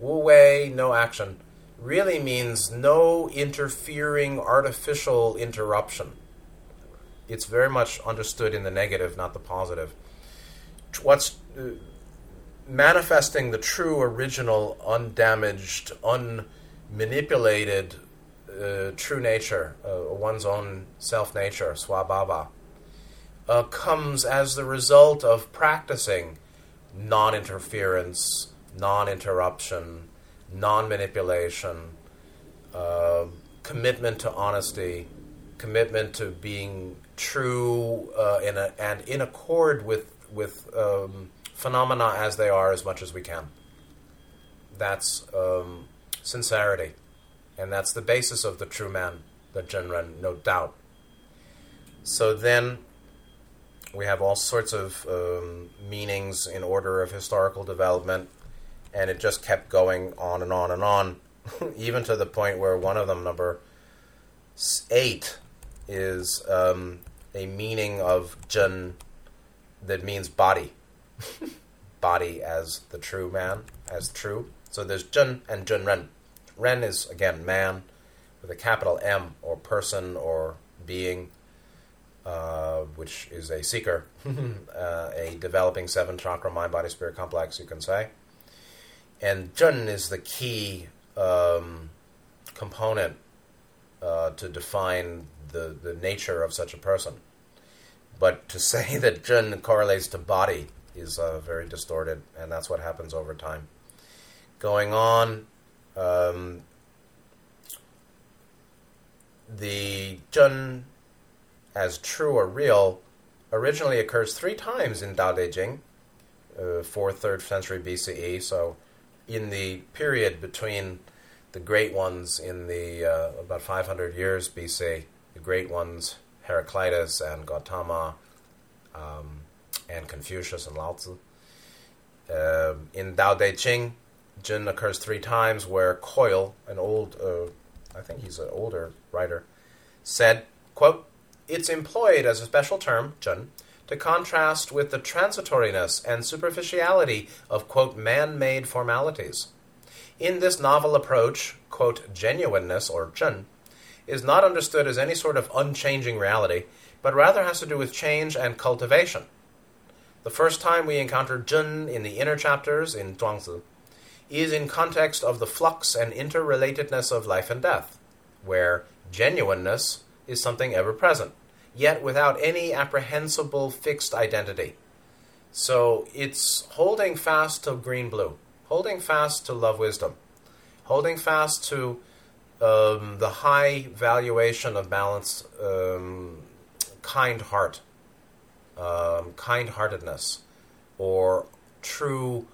Wu Wei, no action, really means no interfering, artificial interruption. It's very much understood in the negative, not the positive. What's manifesting the true, original, undamaged, unmanipulated true nature, one's own self-nature, swabhava, comes as the result of practicing non-interference, non-interruption, non-manipulation, commitment to honesty, commitment to being true and in accord with phenomena as they are as much as we can. That's sincerity. And that's the basis of the true man, the Zhenren, no doubt. So then we have all sorts of meanings in order of historical development. And it just kept going on and on and on, even to the point where one of them, number 8, is a meaning of Zhen that means body. Body as the true man, as true. So there's Zhen and Zhenren. Ren is, again, man with a capital M, or person, or being, which is a seeker, a developing 7-chakra mind-body-spirit complex, you can say. And Zhen is the key component to define the nature of such a person. But to say that Zhen correlates to body is very distorted, and that's what happens over time. Going on, the Zhen as true or real originally occurs 3 times in Dao De Jing, 4th, 3rd century BCE, so in the period between the great ones in the about 500 years BC, the great ones Heraclitus and Gautama and Confucius and Lao Tzu. In Dao De Ching, Jin occurs 3 times, where Coyle, an old, I think he's an older writer, said, quote, "It's employed as a special term, Jin, to contrast with the transitoriness and superficiality of, quote, man-made formalities. In this novel approach, quote, genuineness, or Zhen, is not understood as any sort of unchanging reality, but rather has to do with change and cultivation. The first time we encounter Zhen in the inner chapters in Zhuangzi is in context of the flux and interrelatedness of life and death, where genuineness is something ever-present, yet without any apprehensible fixed identity." So it's holding fast to green-blue, holding fast to love-wisdom, holding fast to the high valuation of balance, kind heart, kind-heartedness, or true,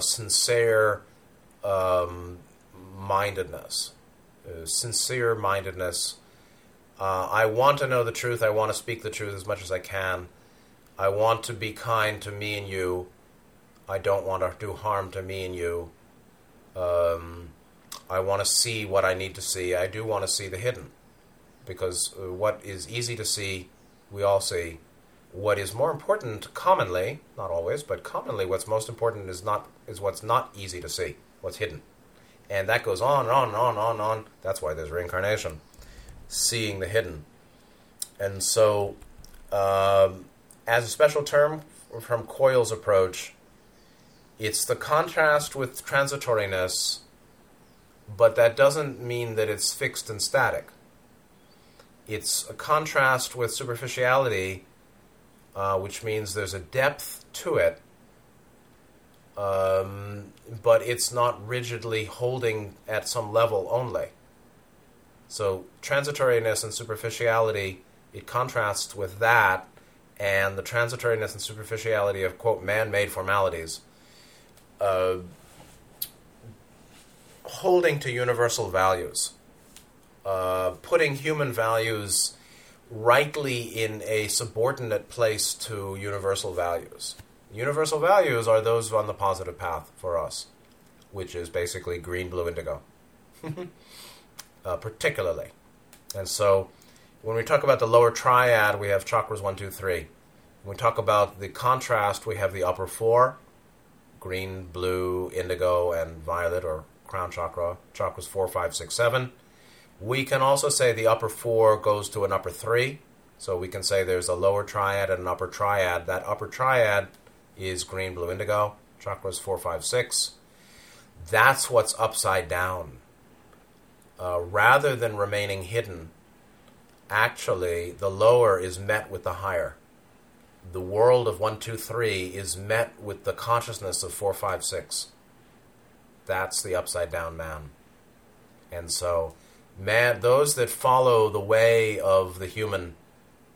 sincere mindedness, sincere mindedness. I want to know the truth. I want to speak the truth as much as I can. I want to be kind to me and you. I don't want to do harm to me and you. I want to see what I need to see. I do want to see the hidden. Because what is easy to see, we all see. What is more important commonly, not always, but commonly what's most important is what's not easy to see, what's hidden. And that goes on and on and on and on. That's why there's reincarnation. Seeing the hidden. And so, as a special term from Coyle's approach, it's the contrast with transitoriness, but that doesn't mean that it's fixed and static. It's a contrast with superficiality, which means there's a depth to it, but it's not rigidly holding at some level only. So transitoriness and superficiality, it contrasts with that, and the transitoriness and superficiality of, quote, man-made formalities, holding to universal values, putting human values rightly in a subordinate place to universal values. Universal values are those on the positive path for us, which is basically green, blue, indigo, particularly. And so when we talk about the lower triad, we have chakras 1, 2, 3. When we talk about the contrast, we have the upper four, green, blue, indigo, and violet, or crown chakra, chakras 4, 5, 6, 7. We can also say the upper four goes to an upper three. So we can say there's a lower triad and an upper triad. That upper triad is green, blue, indigo, chakras 4, 5, 6. That's what's upside down. Rather than remaining hidden, actually the lower is met with the higher. The world of 1, 2, 3 is met with the consciousness of 4, 5, 6. That's the upside down man. And so man, those that follow the way of the human,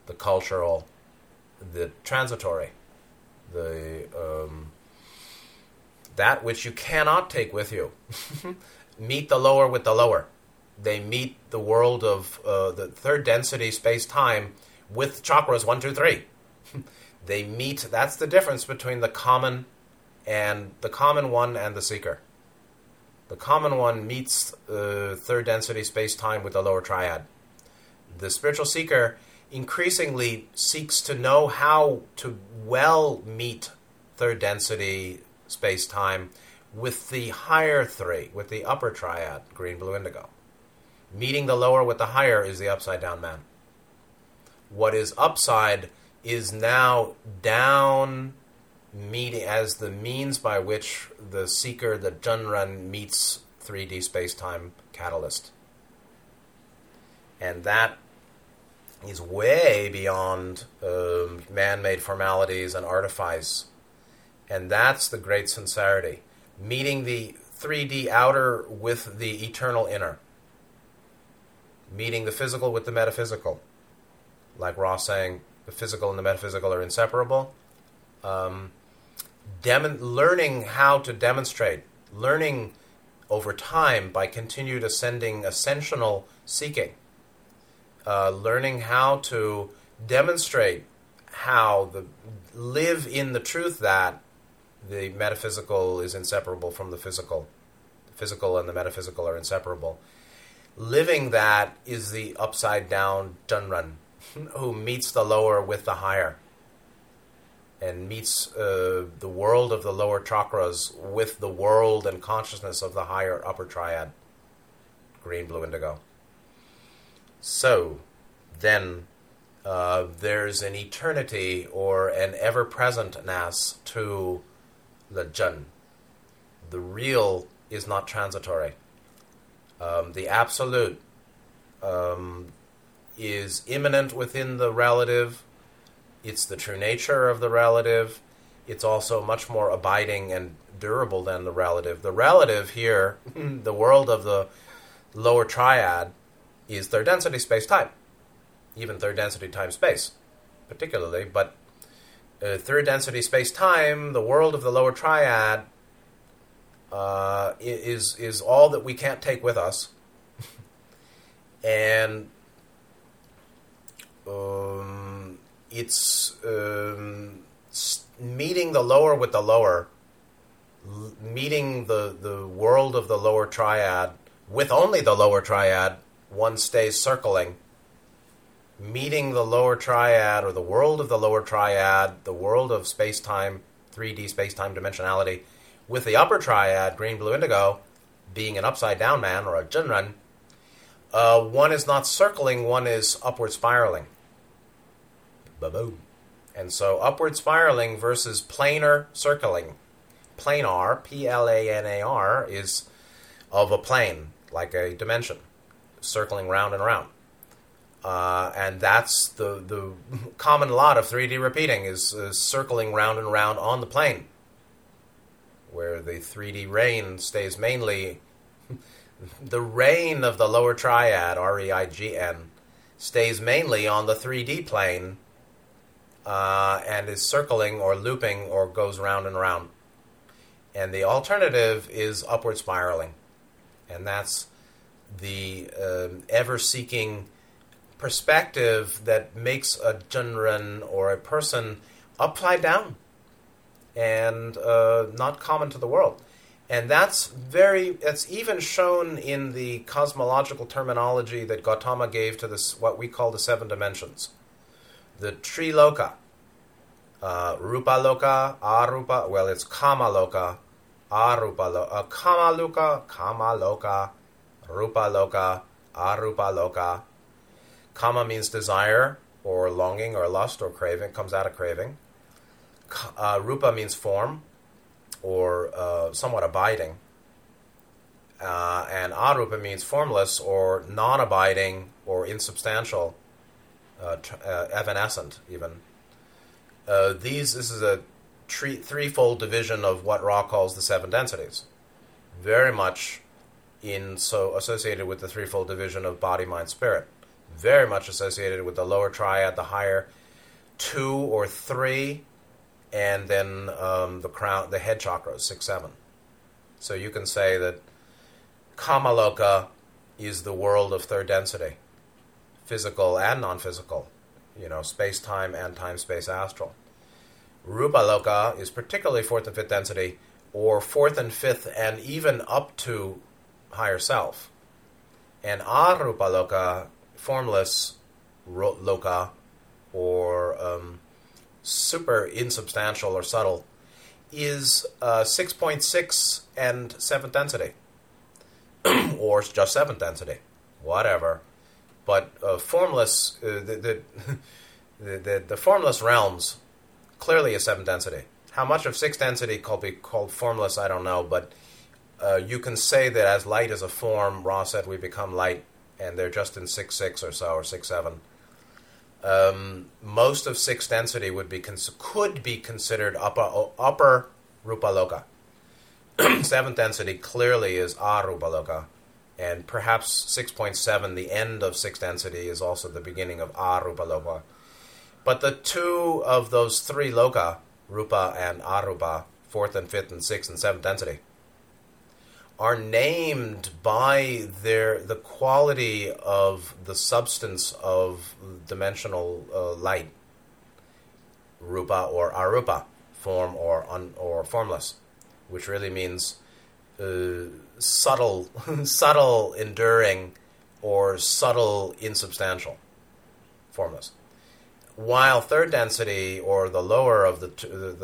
the cultural, the transitory, the that which you cannot take with you, meet the lower with the lower. They meet the world of the third density space-time with chakras 1, 2, 3. They meet. That's the difference between the common one and the seeker. The common one meets third density space-time with the lower triad. The spiritual seeker increasingly seeks to know how to well meet third density space-time with the higher three, with the upper triad, green, blue, indigo. Meeting the lower with the higher is the upside-down man. What is upside is now down, meeting as the means by which the seeker, the Zhenren, meets 3D space-time catalyst. And that is way beyond man-made formalities and artifice. And that's the great sincerity. Meeting the 3D outer with the eternal inner. Meeting the physical with the metaphysical. Like Ross saying, the physical and the metaphysical are inseparable. Learning how to demonstrate, learning over time by continued ascensional seeking, learning how to demonstrate how live in the truth that the metaphysical is inseparable from the physical and the metaphysical are inseparable. Living that is the upside down Zhenren, who meets the lower with the higher. And meets the world of the lower chakras with the world and consciousness of the higher upper triad. Green, blue, indigo. So, then, there's an eternity or an ever-presentness to the Zhen. The real is not transitory. The absolute is immanent within the relative. It's the true nature of the relative. It's also much more abiding and durable than the relative. The relative here, the world of the lower triad, is third density space-time. Even third density time-space, particularly. But third density space-time, the world of the lower triad, is all that we can't take with us. And it's meeting the lower with the lower, meeting the world of the lower triad with only the lower triad, one stays circling. Meeting the lower triad or the world of the lower triad, the world of space-time, 3D space-time dimensionality, with the upper triad, green, blue, indigo, being an upside-down man or a Zhenren, one is not circling, one is upward spiraling. Ba-boom. And so upward spiraling versus planar circling. Planar, P-L-A-N-A-R, is of a plane, like a dimension, circling round and round. And that's the common lot of 3D repeating, is circling round and round on the plane, where the 3D rain stays mainly... the reign of the lower triad, R-E-I-G-N, stays mainly on the 3D plane, and is circling or looping or goes round and round. And the alternative is upward spiraling. And that's the ever-seeking perspective that makes a Zhenren or a person upside down and not common to the world. And that's even shown in the cosmological terminology that Gautama gave to this, what we call the seven dimensions. The Triloka, rupa loka, arupa, well, it's kamaloka, arupa loka, kamaloka, kamaloka, rupa loka, arupa loka. Kama means desire or longing or lust or craving, comes out of craving. Rupa means form, or somewhat abiding. And arupa means formless or non-abiding or insubstantial, evanescent even. This is a threefold division of what Ra calls the seven densities, very much associated with the threefold division of body, mind, spirit, very much associated with the lower triad, the higher two or three, and then the crown, the head chakras, 6, 7. So you can say that kamaloka is the world of third density, physical and non-physical, space-time and time-space-astral. Rupa loka is particularly 4th and 5th density, or 4th and 5th and even up to higher self. And arupa loka, formless loka, or... super insubstantial or subtle, is 6.6 and 7th density, or just 7th density, whatever. But formless, the formless realms clearly is 7th density. How much of 6th density could be called formless, I don't know, but you can say that as light is a form, Ra said we become light, and they're just in 6.6 or so, or 6.7. Most of 6th density could be considered upper rupa loka. 7th density clearly is arupa loka, and perhaps 6.7, the end of 6th density, is also the beginning of arupa loka. But the two of those three loka, rupa and arupa, 4th and 5th and 6th and 7th density, are named by the quality of the substance of dimensional light, rupa or arupa, form or formless, which really means subtle, subtle enduring, or subtle insubstantial, formless. While third density, or the lower of the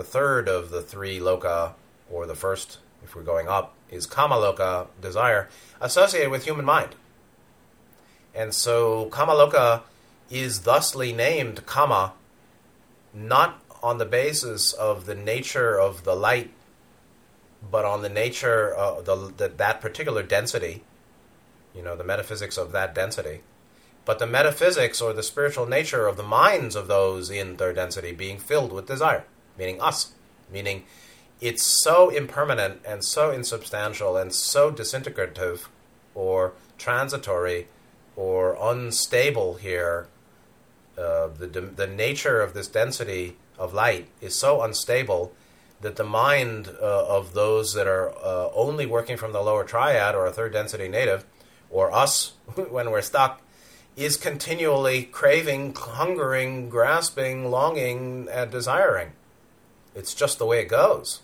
third of the three loka, or the first, if we're going up, is kamaloka, desire, associated with human mind. And so kamaloka is thusly named kama, not on the basis of the nature of the light, but on the nature of that particular density, the metaphysics of that density, but the metaphysics or the spiritual nature of the minds of those in third density being filled with desire, meaning us, meaning it's so impermanent and so insubstantial and so disintegrative or transitory or unstable here. The nature of this density of light is so unstable that the mind of those that are only working from the lower triad or a third density native, or us when we're stuck, is continually craving, hungering, grasping, longing, and desiring. It's just the way it goes.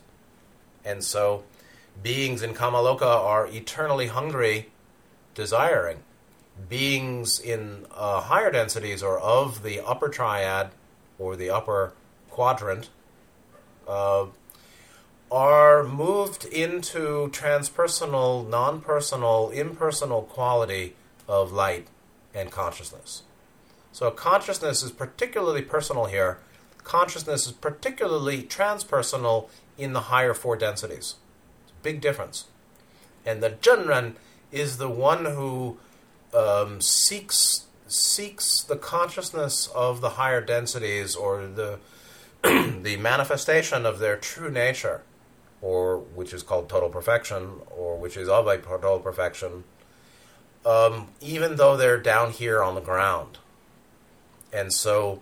And so beings in kamaloka are eternally hungry, desiring. Beings in higher densities or of the upper triad or the upper quadrant are moved into transpersonal, non-personal, impersonal quality of light and consciousness. So consciousness is particularly personal here. Consciousness is particularly transpersonal in the higher 4 densities. It's a big difference. And the Zhenren is the one who seeks seeks the consciousness of the higher densities or the the manifestation of their true nature, or which is called total perfection, or which is of a total perfection, even though they're down here on the ground. And so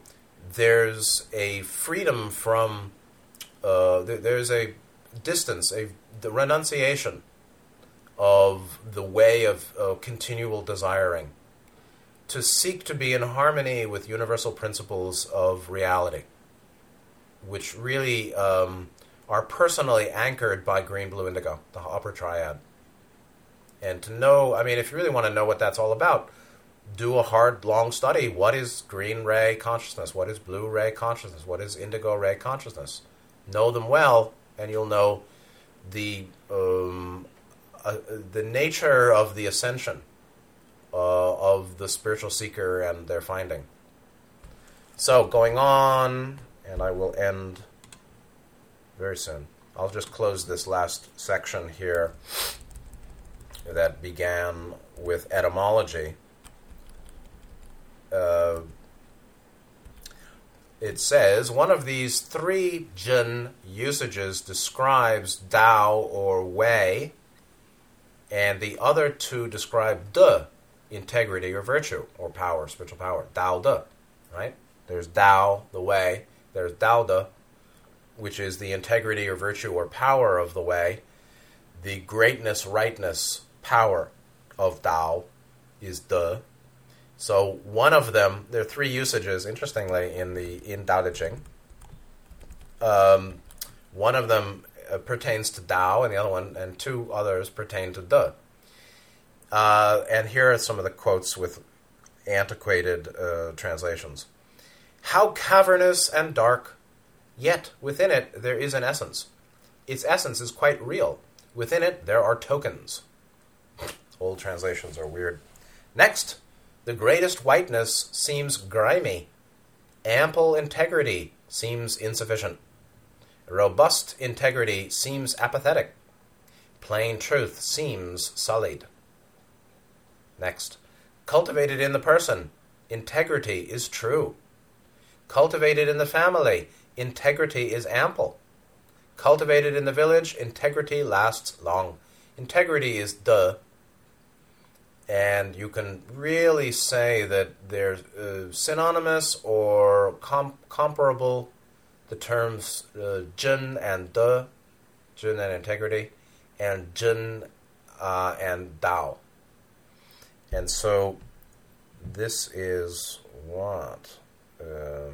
there's a freedom from, there's a distance, the renunciation of the way of continual desiring, to seek to be in harmony with universal principles of reality, which really are personally anchored by green, blue, indigo, the upper triad. And to know, I mean, if you really want to know what that's all about, do a hard, long study. What is green ray consciousness? What is blue ray consciousness? What is indigo ray consciousness? Know them well, and you'll know the nature of the ascension of the spiritual seeker and their finding. So, going on, and I will end very soon. I'll just close this last section here that began with etymology. It says, one of these three Jin usages describes Dao or Wei, and the other two describe De, integrity or virtue, or power, spiritual power, Dao De, right? There's Dao, the Way, there's Dao De, which is the integrity or virtue or power of the Way. The greatness, rightness, power of Dao is De. So one of them, there are three usages, interestingly, in Dao De Jing. One of them pertains to Dao, and the other one, and two others pertain to De. And here are some of the quotes with antiquated translations. How cavernous and dark, yet within it there is an essence. Its essence is quite real. Within it there are tokens. Old translations are weird. Next. The greatest whiteness seems grimy. Ample integrity seems insufficient. Robust integrity seems apathetic. Plain truth seems sullied. Next, cultivated in the person, integrity is true. Cultivated in the family, integrity is ample. Cultivated in the village, integrity lasts long. Integrity is the. And you can really say that they're synonymous or comparable, the terms Jin and De, Jin and integrity, and Jin and Dao. And so this is what? Dao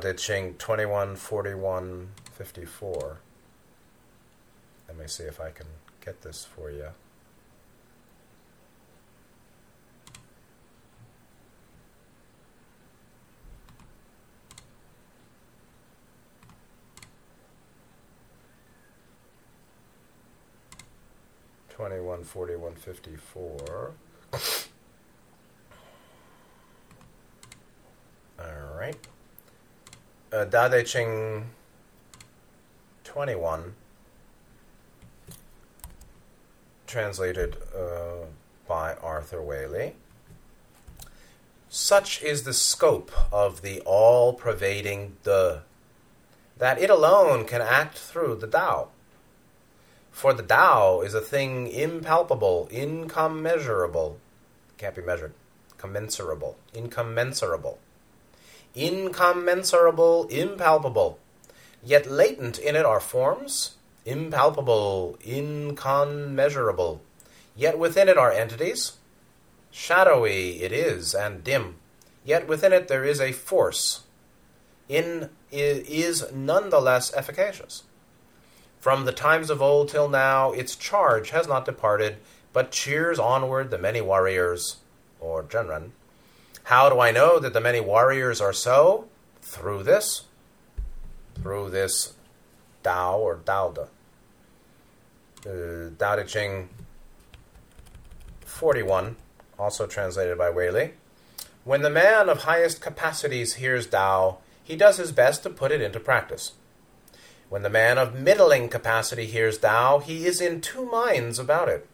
De Ching 214154. Let me see if I can get this for you. All right. Dao De Ching 21, translated by Arthur Waley. Such is the scope of the all-pervading De, that it alone can act through the Dao. For the Tao is a thing impalpable, incommensurable, can't be measured, commensurable, incommensurable, incommensurable, impalpable, yet latent in it are forms, impalpable, incommensurable, yet within it are entities, shadowy it is and dim, yet within it there is a force, is nonetheless efficacious. From the times of old till now, its charge has not departed, but cheers onward the many warriors, or Zhenren. How do I know that the many warriors are so? Through this Dao or Dao De. Dao De Ching 41, also translated by Waley. When the man of highest capacities hears Dao, he does his best to put it into practice. When the man of middling capacity hears Tao, he is in two minds about it.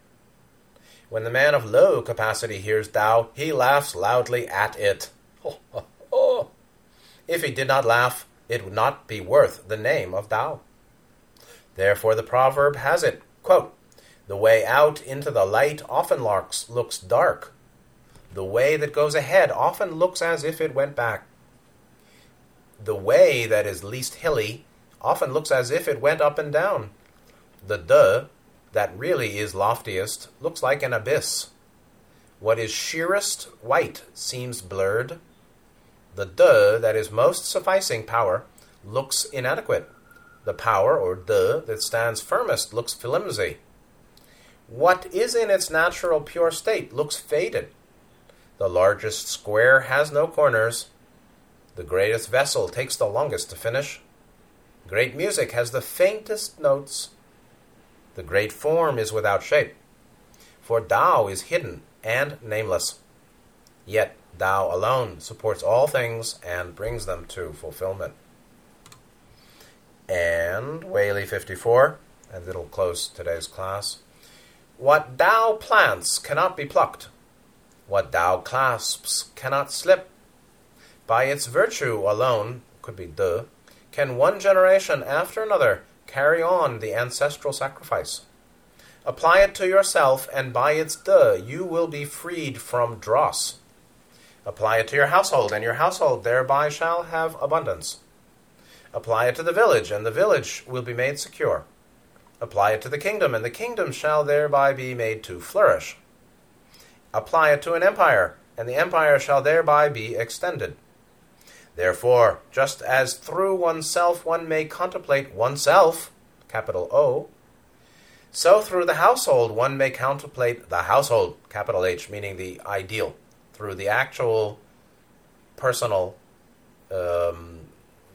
When the man of low capacity hears Tao, he laughs loudly at it. If he did not laugh, it would not be worth the name of Tao. Therefore the proverb has it, quote, "The way out into the light often looks dark. The way that goes ahead often looks as if it went back. The way that is least hilly often looks as if it went up and down. The de that really is loftiest looks like an abyss. What is sheerest white seems blurred. The de that is most sufficing power looks inadequate. The power, or de, that stands firmest looks flimsy. What is in its natural pure state looks faded. The largest square has no corners. The greatest vessel takes the longest to finish. Great music has the faintest notes. The great form is without shape. For Tao is hidden and nameless. Yet Tao alone supports all things and brings them to fulfillment." And Waley 54, and it'll close today's class. "What Tao plants cannot be plucked. What Tao clasps cannot slip. By its virtue alone," could be de, "can one generation after another carry on the ancestral sacrifice. Apply it to yourself, and by its de you will be freed from dross. Apply it to your household, and your household thereby shall have abundance. Apply it to the village, and the village will be made secure. Apply it to the kingdom, and the kingdom shall thereby be made to flourish. Apply it to an empire, and the empire shall thereby be extended. Therefore, just as through oneself one may contemplate oneself, capital O, so through the household one may contemplate the household, capital H, meaning the ideal, through the actual personal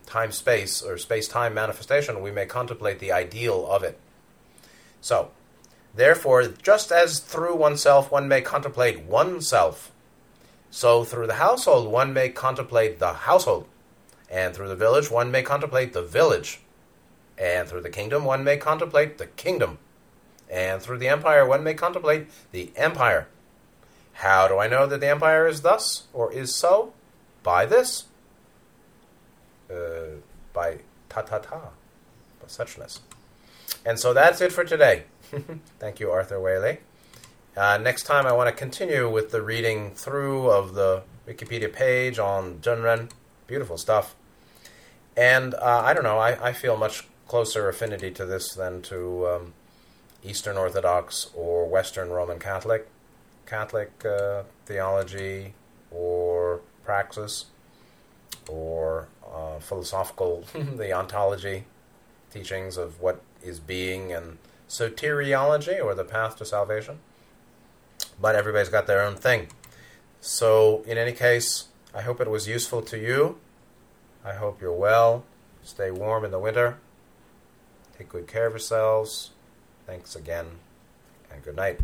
time-space or space-time manifestation, we may contemplate the ideal of it. So, therefore, just as through oneself one may contemplate oneself, so through the household one may contemplate the household, and through the village one may contemplate the village, and through the kingdom one may contemplate the kingdom, and through the empire one may contemplate the empire. How do I know that the empire is thus, or is so? By this." By ta-ta-ta, suchness. And so that's it for today. Thank you, Arthur Waley. Next time I want to continue with the reading through of the Wikipedia page on Zhenren. Beautiful stuff. And I don't know, I feel much closer affinity to this than to Eastern Orthodox or Western Roman Catholic theology or praxis or philosophical, the ontology teachings of what is being and soteriology, or the path to salvation. But everybody's got their own thing. So, in any case, I hope it was useful to you. I hope you're well. Stay warm in the winter. Take good care of yourselves. Thanks again, and good night.